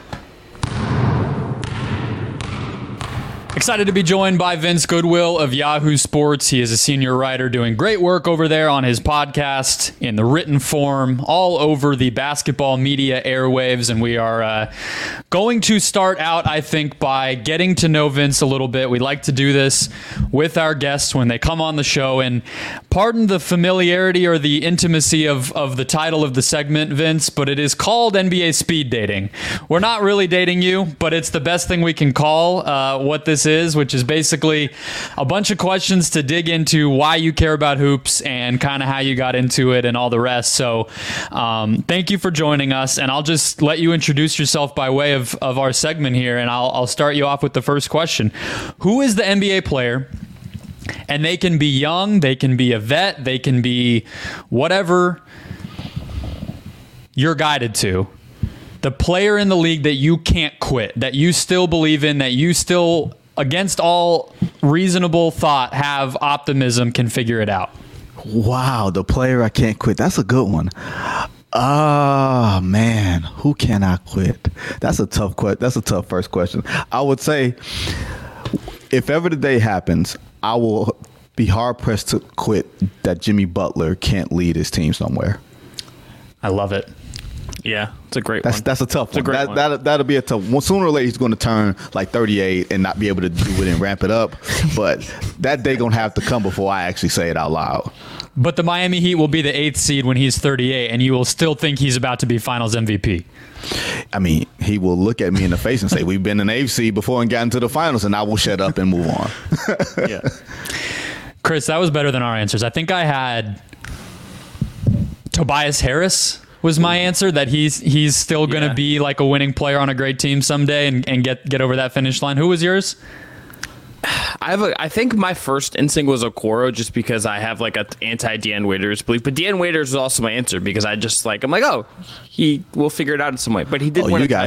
Excited to be joined by Vince Goodwill of Yahoo Sports. He is a senior writer doing great work over there on his podcast in the written form all over the basketball media airwaves. And we are going to start out, I think, by getting to know Vince a little bit. We like to do this with our guests when they come on the show. And pardon the familiarity or the intimacy of the title of the segment, Vince, but it is called NBA Speed Dating. We're not really dating you, but it's the best thing we can call what this is, which is basically a bunch of questions to dig into why you care about hoops and kind of how you got into it and all the rest. So thank you for joining us, and I'll just let you introduce yourself by way of our segment here, and I'll start you off with the first question. Who is the NBA player? And they can be young, they can be a vet, they can be whatever you're guided to. the player in the league that you can't quit, that you still believe in, that you still, against all reasonable thought, have optimism, can figure it out. Wow, the player I can't quit. That's a good one. Oh, man, who can I quit? That's a tough question. That's a tough first question. I would say if ever the day happens, I will be hard-pressed to quit that Jimmy Butler can't lead his team somewhere. I love it. Yeah, it's a great one. That's a tough one. That'll be a tough one. Sooner or later, he's going to turn like 38 and not be able to do it and ramp it up. But that day going to have to come before I actually say it out loud. But the Miami Heat will be the 8th seed when he's 38, and you will still think he's about to be Finals MVP. I mean, he will look at me in the face and say, we've been an 8th seed before and gotten to the Finals, and I will shut up and move on. Yeah, Chris, that was better than our answers. I think I had Tobias Harris was my answer, that he's still going to be like a winning player on a great team someday and get over that finish line. Who was yours? I think my first instinct was Okoro, just because I have like an anti-Deion Waiters belief, but Deion Waiters is also my answer because I'm like, he will figure it out in some way. But he did win a title.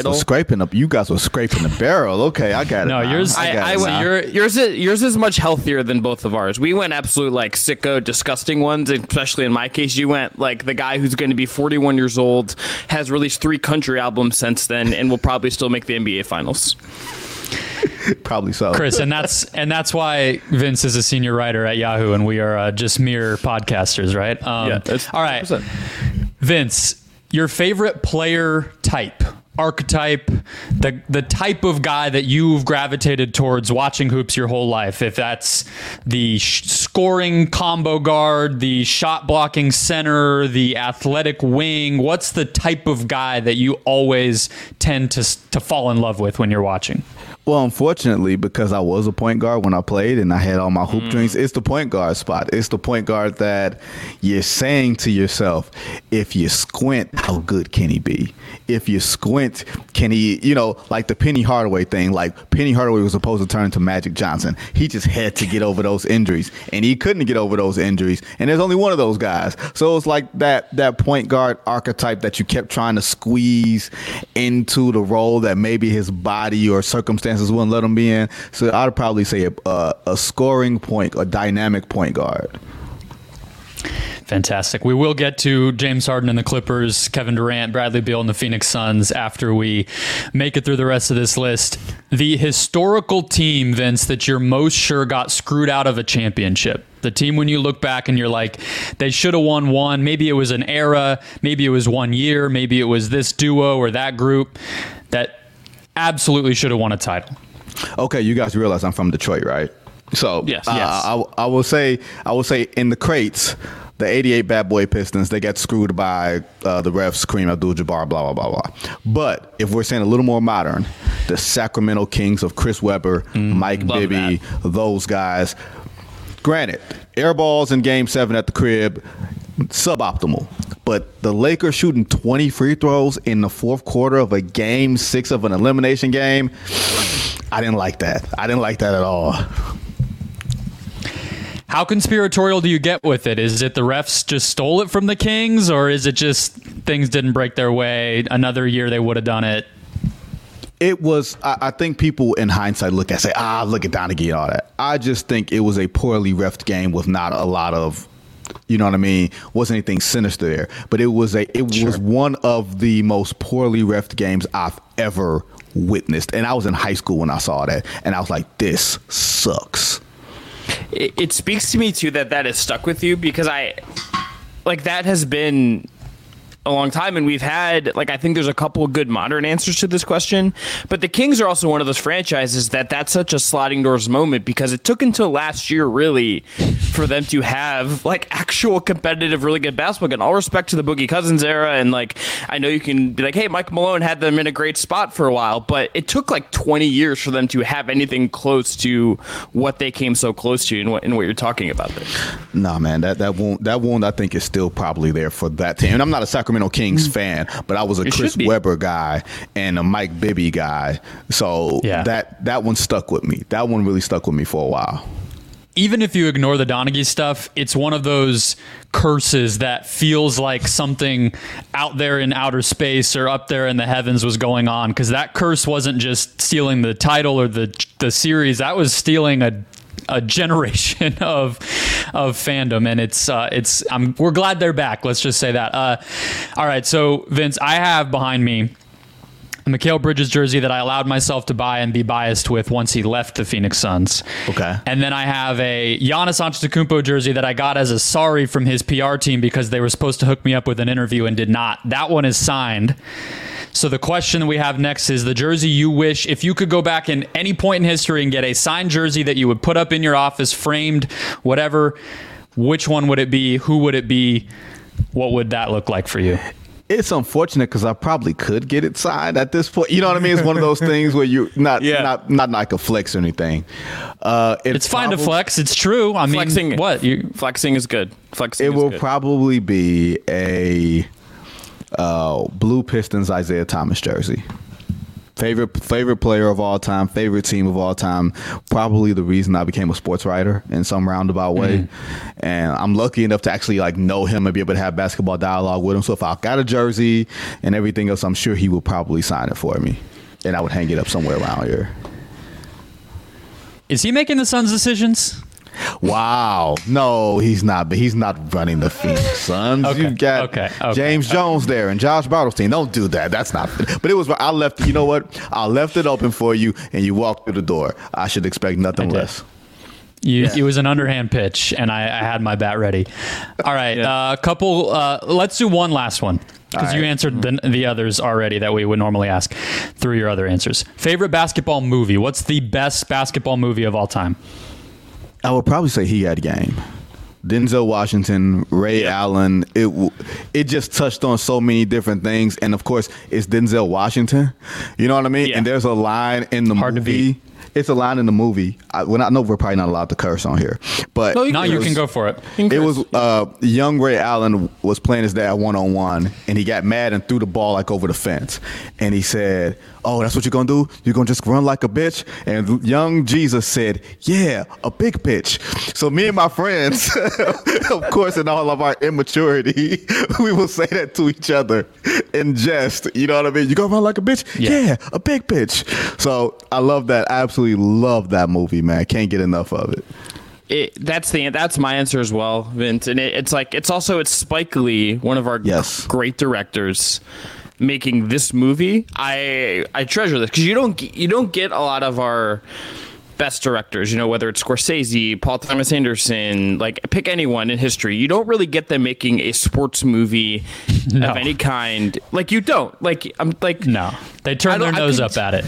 You guys were scraping the barrel. Okay, I got it. No, yours is much healthier than both of ours. We went absolute like sicko, disgusting ones. Especially in my case, you went like the guy who's going to be 41 years old, has released 3 country albums since then, and will probably still make the NBA Finals. Probably so, Chris, and that's why Vince is a senior writer at Yahoo, and we are just mere podcasters, right? All right, 100%. Vince, your favorite player type, archetype, the type of guy that you've gravitated towards watching hoops your whole life. If that's the scoring combo guard, the shot blocking center, the athletic wing, what's the type of guy that you always tend to fall in love with when you're watching? Well, unfortunately, because I was a point guard when I played and I had all my hoop dreams, it's the point guard spot. It's the point guard that you're saying to yourself, if you squint, how good can he be? If you squint, can he, like the Penny Hardaway thing, like Penny Hardaway was supposed to turn to Magic Johnson. He just had to get over those injuries, and he couldn't get over those injuries. And there's only one of those guys. So it's like that point guard archetype that you kept trying to squeeze into the role that maybe his body or circumstance wouldn't let him be in. So I'd probably say a scoring point, a dynamic point guard. Fantastic. We will get to James Harden and the Clippers, Kevin Durant, Bradley Beal and the Phoenix Suns after we make it through the rest of this list. The historical team, Vince, that you're most sure got screwed out of a championship. The team when you look back and you're like, they should have won one. Maybe it was an era. Maybe it was one year. Maybe it was this duo or that group that absolutely should have won a title. Okay, you guys realize I'm from Detroit, right? So I will say in the crates, the 88 Bad Boy Pistons, they got screwed by the refs, Kareem Abdul-Jabbar, blah, blah, blah, blah. But if we're saying a little more modern, the Sacramento Kings of Chris Webber, Mike Bibby, those guys. Granted, air balls in Game 7 at the crib, suboptimal. But the Lakers shooting 20 free throws in the fourth quarter of a Game 6 of an elimination game, I didn't like that. I didn't like that at all. How conspiratorial do you get with it? Is it the refs just stole it from the Kings, or is it just things didn't break their way? Another year they would have done it. It was, I think people in hindsight look and say, look at Donaghy and all that. I just think it was a poorly refed game with not a lot of, you know what I mean? Wasn't anything sinister there, but it was one of the most poorly refed games I've ever witnessed. And I was in high school when I saw that, and I was like, this sucks. It speaks to me too that is stuck with you, because that has been a long time, and we've had I think there's a couple of good modern answers to this question, but the Kings are also one of those franchises that's such a sliding doors moment, because it took until last year really for them to have actual competitive really good basketball. And all respect to the Boogie Cousins era, and I know you can be hey, Mike Malone had them in a great spot for a while, but it took 20 years for them to have anything close to what they came so close to, and what you're talking about there. Nah, man, that wound I think is still probably there for that team. And I'm not a Sacramento Kings fan, but I was a Chris Webber guy and a Mike Bibby guy, so that one stuck with me. That one really stuck with me for a while. even if you ignore the Donaghy stuff, it's one of those curses that feels like something out there in outer space or up there in the heavens was going on, because that curse wasn't just stealing the title or the series. That was stealing a generation of fandom, and we're glad they're back. Let's just say that. All right, so Vince, I have behind me a Mikal Bridges jersey that I allowed myself to buy and be biased with once he left the Phoenix Suns. Okay. And then I have a Giannis Antetokounmpo jersey that I got as a sorry from his PR team because they were supposed to hook me up with an interview and did not. That one is signed. So the question that we have next is the jersey you wish, if you could go back in any point in history and get a signed jersey that you would put up in your office, framed, whatever, which one would it be? Who would it be? What would that look like for you? It's unfortunate because I probably could get it signed at this point. You know what I mean? It's one of those things where you're not like a flex or anything. It's fine to flex. It's true. I mean, flexing, what? Flexing is good. Flexing is good. It will probably be a Blue Pistons Isaiah Thomas jersey. Favorite player of all time, favorite team of all time, probably the reason I became a sports writer in some roundabout way. Mm-hmm. And I'm lucky enough to actually like know him and be able to have basketball dialogue with him. So if I got a jersey and everything else, I'm sure he would probably sign it for me. And I would hang it up somewhere around here. Is he making the Suns' decisions? Wow. No, he's not. But he's not running the Phoenix Suns. Okay. You got James Jones there and Josh Bartlestein. Don't do that. That's not. But it was. I left. You know what? I left it open for you, and you walked through the door. I should expect nothing less. It was an underhand pitch, and I had my bat ready. All right. A couple. Let's do one last one because you answered the others already that we would normally ask through your other answers. Favorite basketball movie? What's the best basketball movie of all time? I would probably say He Had Game. Denzel Washington, Ray Allen. It just touched on so many different things. And, of course, it's Denzel Washington. You know what I mean? Yeah. And there's a line in the movie. It's a line in the movie. I know we're probably not allowed to curse on here. But you can go for it. It was young Ray Allen was playing his dad one-on-one, and he got mad and threw the ball like over the fence. And he said, "Oh, that's what you're going to do? You're going to just run like a bitch?" And young Jesus said, "Yeah, a big bitch." So me and my friends, of course, in all of our immaturity, we will say that to each other in jest. You know what I mean? "You going to run like a bitch?" Yeah, a big bitch. So I love that. I absolutely love that movie, man. Can't get enough of it. That's my answer as well, Vince. And it's Spike Lee, one of our great directors, making this movie. I treasure this because you don't get a lot of our best directors, you know, whether it's Scorsese, Paul Thomas Anderson, like pick anyone in history. You don't really get them making a sports movie of any kind. Like you don't. Like I'm like no. They turn their nose up at it.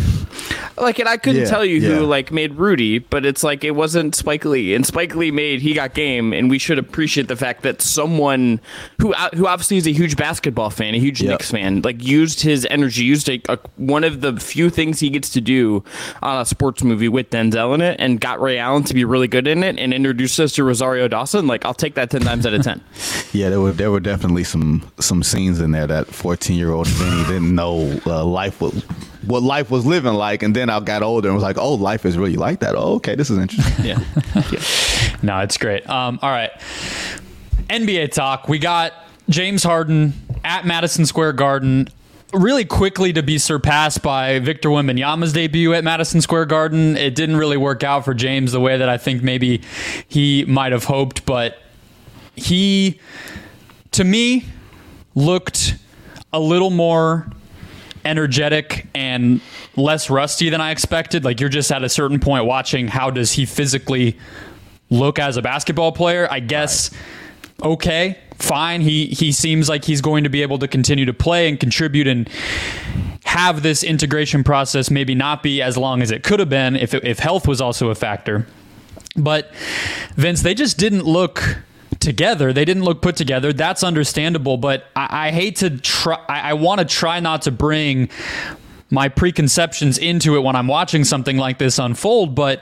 Like and I couldn't tell you who like made Rudy, but it's like it wasn't Spike Lee. And Spike Lee made He Got Game, and we should appreciate the fact that someone who obviously is a huge basketball fan, a huge Knicks fan, like used his energy, used one of the few things he gets to do on a sports movie with Denzel in it and got Ray Allen to be really good in it and introduced us to Rosario Dawson. Like I'll take that 10 times out of 10. Yeah, there were definitely some scenes in there that 14-year-old Vinny didn't know what life was living like, and then I got older and was like, oh, life is really like that. Oh, okay, this is interesting. Yeah. No, it's great. All right, NBA talk. We got James Harden at Madison Square Garden. Really quickly to be surpassed by Victor Wembanyama's debut at Madison Square Garden. It didn't really work out for James the way that I think maybe he might have hoped, but he, to me, looked a little more energetic and less rusty than I expected. Like you're just at a certain point watching how does he physically look as a basketball player, I guess. Right. Okay. Fine. He seems like he's going to be able to continue to play and contribute and have this integration process maybe not be as long as it could have been if health was also a factor. But Vince, they just didn't look together. They didn't look put together. That's understandable. But I hate to try. I want to try not to bring my preconceptions into it when I'm watching something like this unfold, but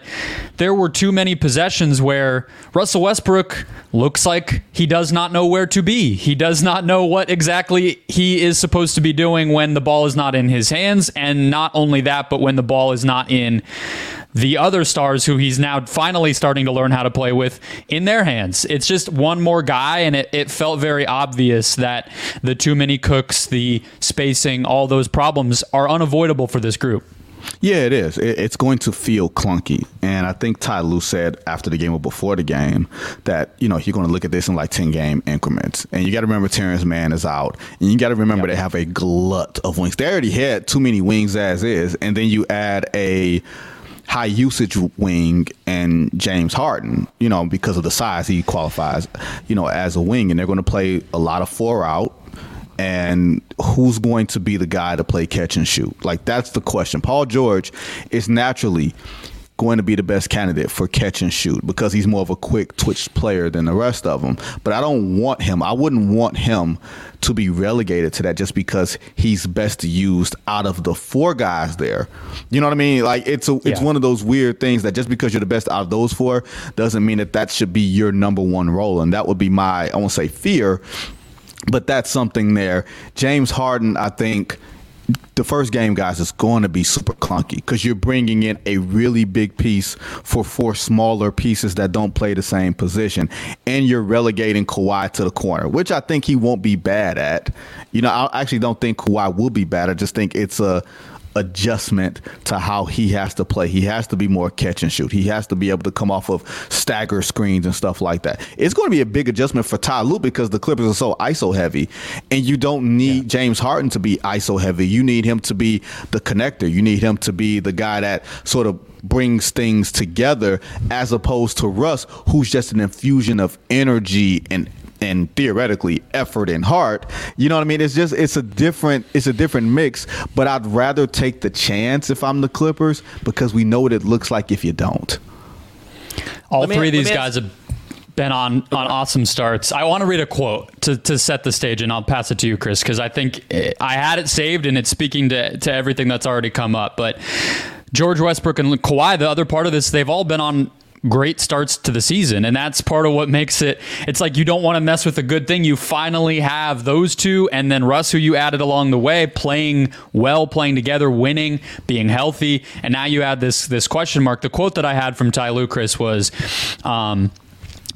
there were too many possessions where Russell Westbrook looks like he does not know where to be. He does not know what exactly he is supposed to be doing when the ball is not in his hands, and not only that, but when the ball is not in the other stars who he's now finally starting to learn how to play with in their hands. It's just one more guy, and it felt very obvious that the too many cooks, the spacing, all those problems are unavoidable for this group. Yeah, it is. It's going to feel clunky. And I think Ty Lue said after the game or before the game that, you know, you're going to look at this in like 10-game increments. And you got to remember Terrence Mann is out. And you got to remember they have a glut of wings. They already had too many wings as is. And then you add a high usage wing and James Harden, you know, because of the size he qualifies, you know, as a wing. And they're going to play a lot of four out. And who's going to be the guy to play catch and shoot? Like, that's the question. Paul George is naturally going to be the best candidate for catch and shoot because he's more of a quick twitch player than the rest of them. But I don't want him. I wouldn't want him to be relegated to that just because he's best used out of the four guys there. You know what I mean? Like, it's one of those weird things that just because you're the best out of those four doesn't mean that that should be your number one role. And that would be my, I won't say fear, but that's something there. James Harden, I think the first game, guys, is going to be super clunky because you're bringing in a really big piece for four smaller pieces that don't play the same position. And you're relegating Kawhi to the corner, which I think he won't be bad at. You know, I actually don't think Kawhi will be bad. I just think it's a adjustment to how he has to play. He has to be more catch and shoot. He has to be able to come off of stagger screens and stuff like that. It's going to be a big adjustment for Ty Lue because the Clippers are so ISO heavy, and you don't need James Harden to be ISO heavy. You need him to be the connector. You need him to be the guy that sort of brings things together, as opposed to Russ, who's just an infusion of energy and theoretically effort and heart. You know what I mean? It's just, it's a different mix, but I'd rather take the chance if I'm the Clippers because we know what it looks like if you don't. All three of these guys have been on awesome starts. I want to read a quote to set the stage, and I'll pass it to you, Chris, because I think I had it saved and it's speaking to everything that's already come up. But George, Westbrook, and Kawhi, the other part of this, they've all been on great starts to the season, and that's part of what makes it, it's like you don't want to mess with a good thing. You finally have those two, and then Russ, who you added along the way, playing well, playing together, winning, being healthy, and now you add this question mark. The quote that I had from Ty Lue, Chris, was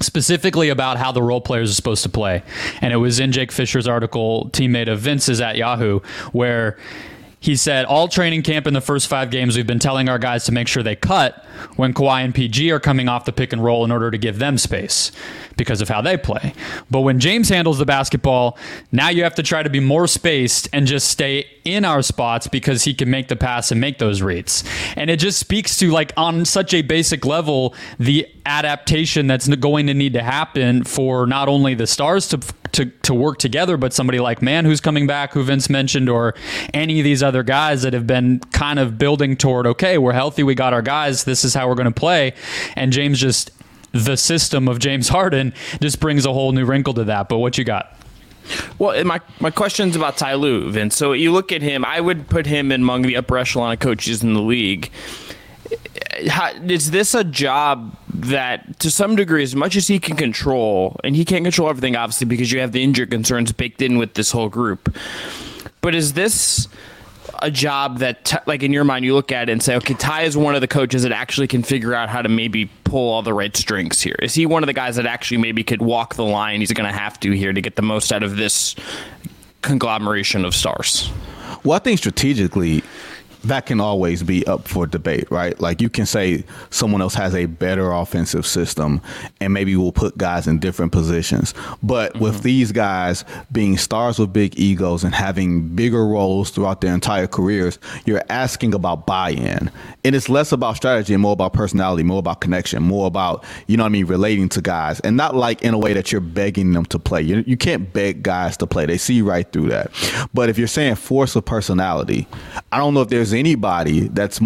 specifically about how the role players are supposed to play, and it was in Jake Fisher's article, teammate of Vince's at Yahoo, where he said, all training camp in the first 5 games, we've been telling our guys to make sure they cut when Kawhi and PG are coming off the pick and roll in order to give them space because of how they play. But when James handles the basketball, now you have to try to be more spaced and just stay in our spots because he can make the pass and make those reads. And it just speaks to, like, on such a basic level, the adaptation that's going to need to happen for not only the stars to work together, but somebody like Mann, who's coming back, who Vince mentioned, or any of these other guys that have been kind of building toward, okay, we're healthy, we got our guys, this is how we're going to play. And James, just the system of James Harden, just brings a whole new wrinkle to that. But what you got? Well, my question's about Ty Lue, Vince. So you look at him, I would put him among the upper echelon of coaches in the league. Is this a job that, to some degree, as much as he can control, and he can't control everything, obviously, because you have the injury concerns baked in with this whole group, but is this a job that, like, in your mind, you look at it and say, okay, Ty is one of the coaches that actually can figure out how to maybe pull all the right strings here? Is he one of the guys that actually maybe could walk the line he's going to have to here to get the most out of this conglomeration of stars? Well, I think strategically, that can always be up for debate, right? Like, you can say someone else has a better offensive system and maybe we'll put guys in different positions. But with these guys being stars with big egos and having bigger roles throughout their entire careers, you're asking about buy-in. And it's less about strategy and more about personality, more about connection, more about, you know what I mean, relating to guys. And not like in a way that you're begging them to play. You can't beg guys to play. They see right through that. But if you're saying force of personality, I don't know if there's anybody that's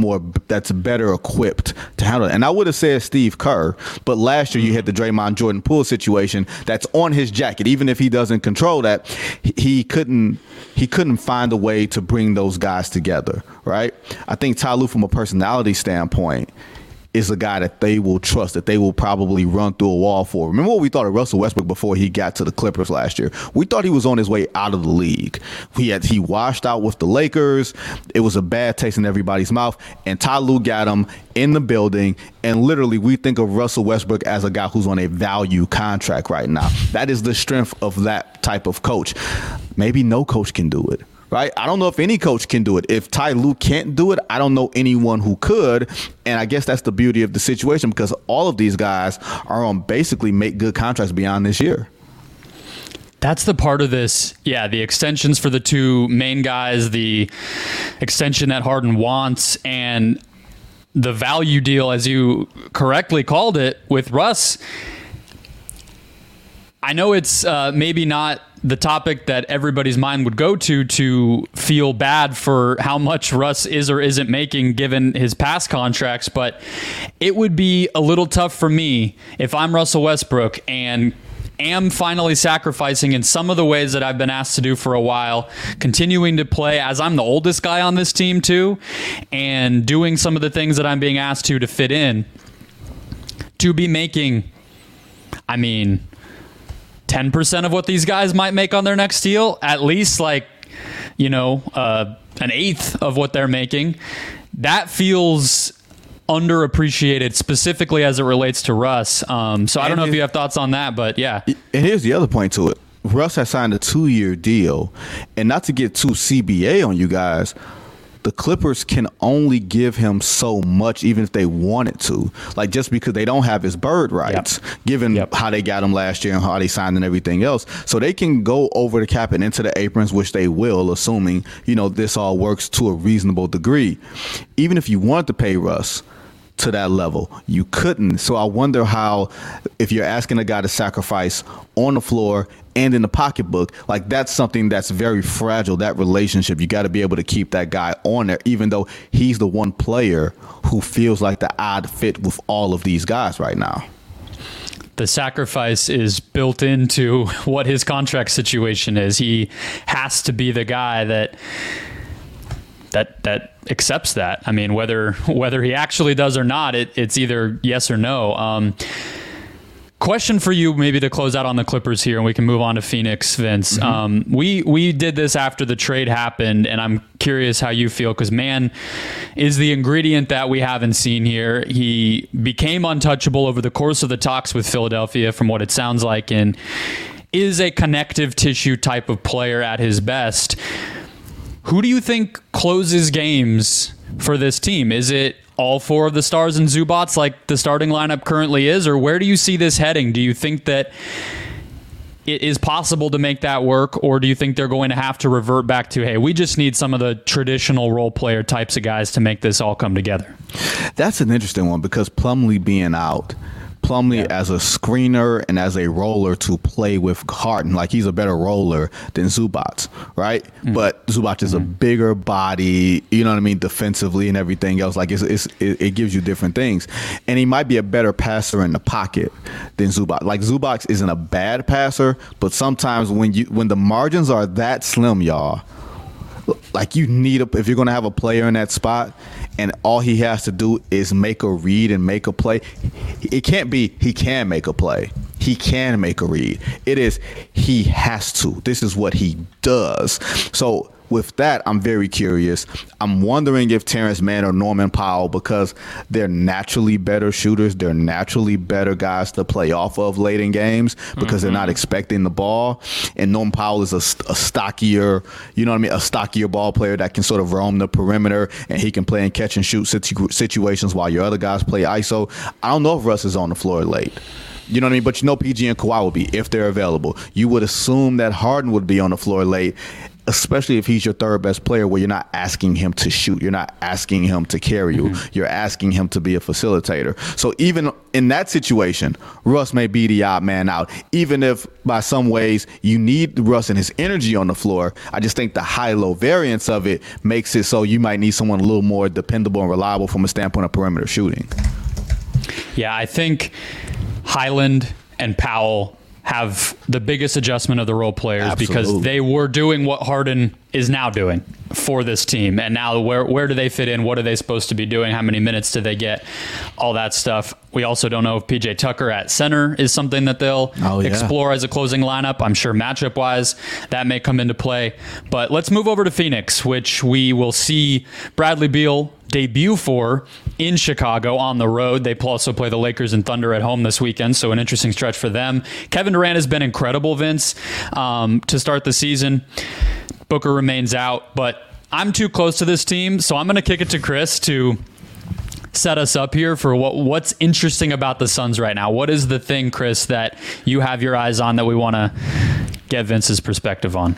better equipped to handle it. And I would have said Steve Kerr, but last year you had the Draymond Jordan Poole situation that's on his jacket. Even if he doesn't control that, he couldn't find a way to bring those guys together, right? I think Ty Lue, from a personality standpoint, is a guy that they will trust, that they will probably run through a wall for. Remember what we thought of Russell Westbrook before he got to the Clippers last year? We thought he was on his way out of the league. He washed out with the Lakers. It was a bad taste in everybody's mouth. And Ty Lue got him in the building. And literally, we think of Russell Westbrook as a guy who's on a value contract right now. That is the strength of that type of coach. Maybe no coach can do it. Right? I don't know if any coach can do it. If Ty Lue can't do it, I don't know anyone who could. And I guess that's the beauty of the situation, because all of these guys are on basically make good contracts beyond this year. That's the part of this. Yeah, the extensions for the two main guys, the extension that Harden wants, and the value deal, as you correctly called it, with Russ. I know it's maybe not the topic that everybody's mind would go to feel bad for how much Russ is or isn't making given his past contracts, but it would be a little tough for me if I'm Russell Westbrook and am finally sacrificing in some of the ways that I've been asked to do for a while, continuing to play as I'm the oldest guy on this team too, and doing some of the things that I'm being asked to fit in, to be making, 10% of what these guys might make on their next deal, at least an eighth of what they're making. That feels underappreciated, specifically as it relates to Russ. So I don't know if you have thoughts on that, but yeah. And here's the other point to it. Russ has signed a 2-year deal, and not to get too CBA on you guys, the Clippers can only give him so much, even if they wanted to, just because they don't have his bird rights, given how they got him last year and how they signed and everything else. So they can go over the cap and into the aprons, which they will, assuming, this all works to a reasonable degree. Even if you wanted to pay Russ to that level, you couldn't. So I wonder how, if you're asking a guy to sacrifice on the floor and in the pocketbook, that's something that's very fragile, that relationship. You got to be able to keep that guy on there, even though he's the one player who feels like the odd fit with all of these guys right now. The sacrifice is built into what his contract situation is. He has to be the guy that accepts that. Whether he actually does or not, it's either yes or no. Question for you, maybe to close out on the Clippers here, and we can move on to Phoenix, Vince. Mm-hmm. We did this after the trade happened, and I'm curious how you feel, because man is the ingredient that we haven't seen here. He became untouchable over the course of the talks with Philadelphia, from what it sounds like, and is a connective tissue type of player at his best. Who do you think closes games for this team? Is it all four of the stars and Zubats like the starting lineup currently is, or where do you see this heading? Do you think that it is possible to make that work, or do you think they're going to have to revert back to, hey, we just need some of the traditional role player types of guys to make this all come together? That's an interesting one, because Plumlee being out, as a screener and as a roller to play with Harden, he's a better roller than Zubac, right? Mm-hmm. But Zubac is a bigger body, defensively and everything else. It gives you different things. And he might be a better passer in the pocket than Zubac. Zubac isn't a bad passer, but sometimes when the margins are that slim, y'all, you need if you're going to have a player in that spot and all he has to do is make a read and make a play. It can't be he can make a play. He can make a read. It is he has to. This is what he does. So with that, I'm very curious. I'm wondering if Terrence Mann or Norman Powell, because they're naturally better shooters, they're naturally better guys to play off of late in games because they're not expecting the ball. And Norman Powell is a stockier, a stockier ball player that can sort of roam the perimeter, and he can play in catch and shoot situations while your other guys play ISO. I don't know if Russ is on the floor late. But PG and Kawhi will be if they're available. You would assume that Harden would be on the floor late, especially if he's your third best player, where you're not asking him to shoot. You're not asking him to carry you. You're asking him to be a facilitator. So even in that situation, Russ may be the odd man out, even if by some ways you need Russ and his energy on the floor. I just think the high-low variance of it makes it so you might need someone a little more dependable and reliable from a standpoint of perimeter shooting. Yeah, I think Highland and Powell have the biggest adjustment of the role players. Absolutely. Because they were doing what Harden is now doing for this team. And now where do they fit in? What are they supposed to be doing? How many minutes do they get? All that stuff. We also don't know if PJ Tucker at center is something that they'll explore as a closing lineup. I'm sure matchup wise that may come into play, but let's move over to Phoenix, which we will see Bradley Beal debut for in Chicago on the road. They also play the Lakers and Thunder at home this weekend, so an interesting stretch for them. Kevin Durant has been incredible, Vince, to start the season. Booker remains out, but I'm too close to this team, so I'm going to kick it to Chris to set us up here for what's interesting about the Suns right now. What is the thing, Chris, that you have your eyes on that we want to get Vince's perspective on?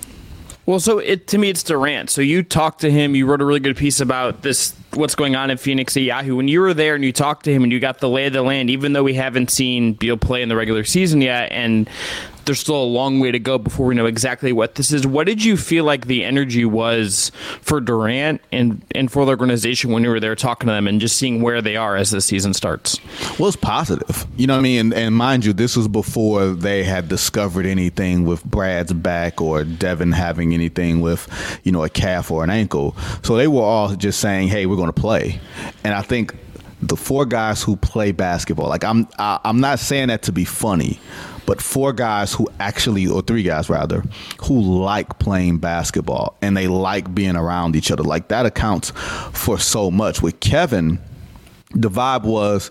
Well, so to me, it's Durant. So you talked to him. You wrote a really good piece about this, what's going on in Phoenix at Yahoo. When you were there and you talked to him and you got the lay of the land, even though we haven't seen Beal play in the regular season yet, and there's still a long way to go before we know exactly what this is, what did you feel like the energy was for Durant and for the organization when you were there talking to them and just seeing where they are as the season starts? Well, it's positive. You know what I mean? And mind you, this was before they had discovered anything with Brad's back or Devin having anything with, you know, a calf or an ankle. So they were all just saying, hey, we're going to play. And I think the four guys who play basketball, like I'm not saying that to be funny, but three guys who like playing basketball and they like being around each other. Like that accounts for so much. With Kevin, the vibe was,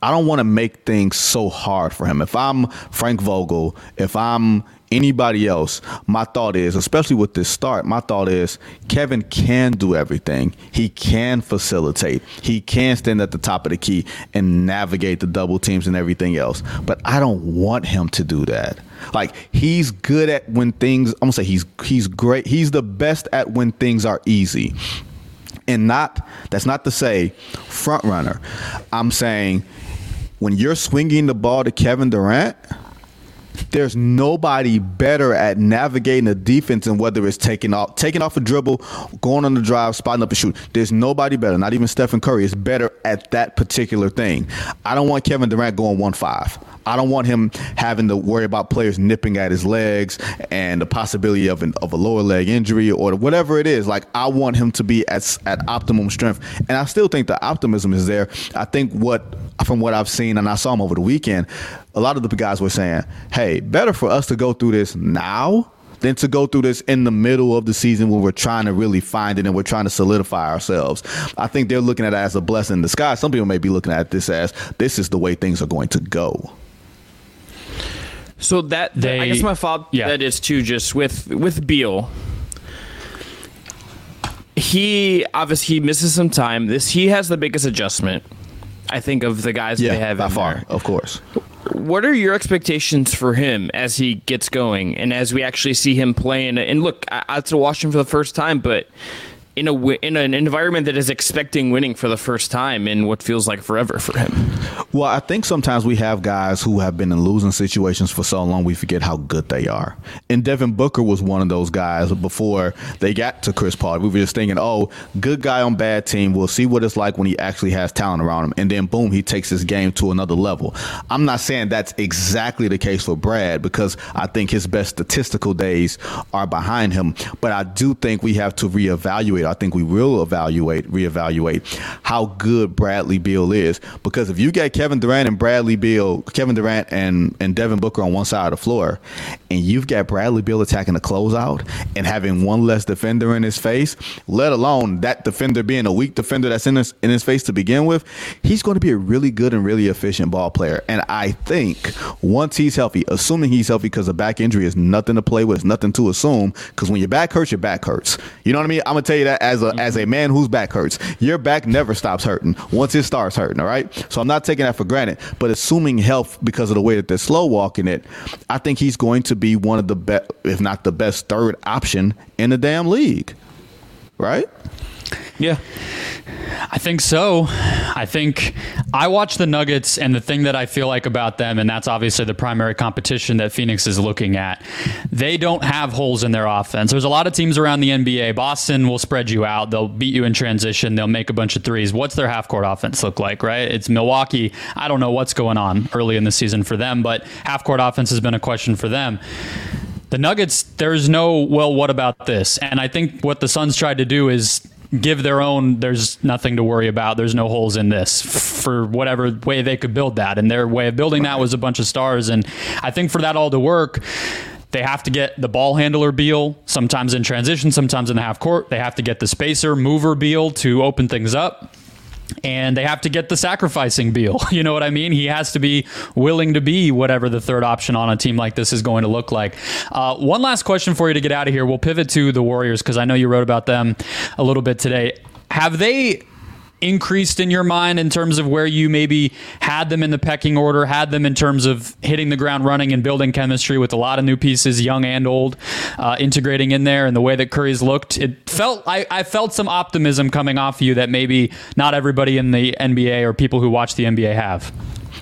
I don't want to make things so hard for him. If I'm Frank Vogel, if I'm anybody else, my thought is, especially with this start, my thought is Kevin can do everything. He can facilitate. He can stand at the top of the key and navigate the double teams and everything else. But I don't want him to do that. Like, he's good at when things, I'm going to say he's great. He's the best at when things are easy. And that's not to say front runner. I'm saying when you're swinging the ball to Kevin Durant, there's nobody better at navigating a defense and whether it's taking off a dribble, going on the drive, spotting up a shoot. There's nobody better, not even Stephen Curry, is better at that particular thing. I don't want Kevin Durant going 1-5. I don't want him having to worry about players nipping at his legs and the possibility of a lower leg injury or whatever it is. Like, I want him to be at optimum strength. And I still think the optimism is there. I think from what I've seen, and I saw him over the weekend, a lot of the guys were saying, hey, better for us to go through this now than to go through this in the middle of the season when we're trying to really find it and we're trying to solidify ourselves. I think they're looking at it as a blessing in disguise. Some people may be looking at this as this is the way things are going to go. So I guess my follow-up that is too, just with Beal, he obviously misses some time. He has the biggest adjustment, I think, of the guys that they have by far, there. Of course. What are your expectations for him as he gets going and as we actually see him play? And look, I had to watch him for the first time, but in an environment that is expecting winning for the first time in what feels like forever for him. Well, I think sometimes we have guys who have been in losing situations for so long, we forget how good they are. And Devin Booker was one of those guys before they got to Chris Paul. We were just thinking, oh, good guy on bad team. We'll see what it's like when he actually has talent around him. And then, boom, he takes his game to another level. I'm not saying that's exactly the case for Brad because I think his best statistical days are behind him. But I do think we have to reevaluate. I think we will reevaluate how good Bradley Beal is, because if you get Kevin Durant and Devin Booker on one side of the floor, and you've got Bradley Beal attacking the closeout and having one less defender in his face, let alone that defender being a weak defender that's in his face to begin with, he's going to be a really good and really efficient ball player. And I think once he's healthy, assuming he's healthy, because a back injury is nothing to play with, it's nothing to assume, because when your back hurts, your back hurts. You know what I mean? I'm going to tell you that as a man whose back hurts. Your back never stops hurting once it starts hurting, all right? So I'm not taking that for granted. But assuming health because of the way that they're slow walking it, I think he's going to be one of the best, if not the best, third option in the damn league, right? Yeah. I think so. I think I watch the Nuggets, and the thing that I feel like about them, and that's obviously the primary competition that Phoenix is looking at, they don't have holes in their offense. There's a lot of teams around the NBA. Boston will spread you out. They'll beat you in transition. They'll make a bunch of threes. What's their half-court offense look like, right? It's Milwaukee. I don't know what's going on early in the season for them, but half-court offense has been a question for them. The Nuggets, there's no, well, what about this? And I think what the Suns tried to do is give their own, there's nothing to worry about, there's no holes in this, for whatever way they could build that. And their way of building that was a bunch of stars. And I think for that all to work, they have to get the ball handler Beal, sometimes in transition, sometimes in the half court. They have to get the spacer mover Beal to open things up. And they have to get the sacrificing Beal. You know what I mean? He has to be willing to be whatever the third option on a team like this is going to look like. One last question for you to get out of here. We'll pivot to the Warriors because I know you wrote about them a little bit today. Have they increased in your mind in terms of where you maybe had them in the pecking order, had them in terms of hitting the ground running and building chemistry with a lot of new pieces, young and old, integrating in there, and the way that Curry's looked? It felt, I felt some optimism coming off you that maybe not everybody in the NBA or people who watch the NBA have.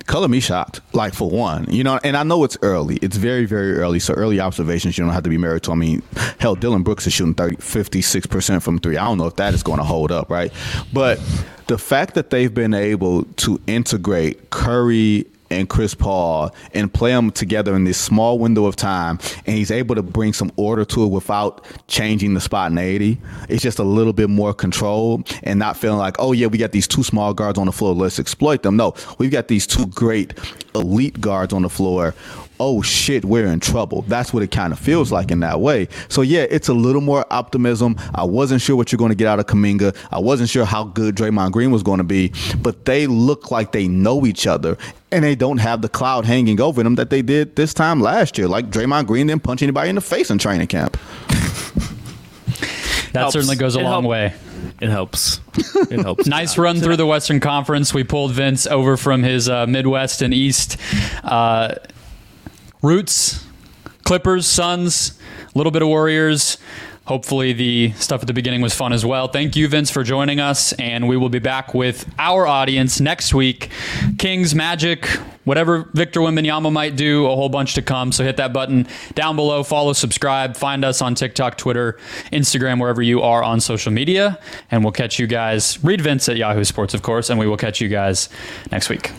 Color me shocked, like, for one, you know, and I know it's early. It's very, very early. So early observations, you don't have to be married to. I mean, hell, Dylan Brooks is shooting 56% from three. I don't know if that is going to hold up, right? But the fact that they've been able to integrate Curry and Chris Paul and play them together in this small window of time, and he's able to bring some order to it without changing the spontaneity. It's just a little bit more control and not feeling like, oh yeah, we got these two small guards on the floor, let's exploit them. No, we've got these two great elite guards on the floor. Oh shit, we're in trouble. That's what it kind of feels like in that way. So yeah, it's a little more optimism. I wasn't sure what you're going to get out of Kuminga. I wasn't sure how good Draymond Green was going to be, but they look like they know each other and they don't have the cloud hanging over them that they did this time last year. Like, Draymond Green didn't punch anybody in the face in training camp. That certainly goes a long way. It helps. It helps. Nice run through the Western Conference. We pulled Vince over from his Midwest and East roots, Clippers, Suns, a little bit of Warriors. Hopefully the stuff at the beginning was fun as well. Thank you, Vince, for joining us, and we will be back with our audience next week. Kings, Magic, whatever Victor Wembanyama might do, a whole bunch to come. So hit that button down below, follow, subscribe, find us on TikTok, Twitter, Instagram, wherever you are on social media, and we'll catch you guys. Read Vince at Yahoo Sports, of course, and we will catch you guys next week.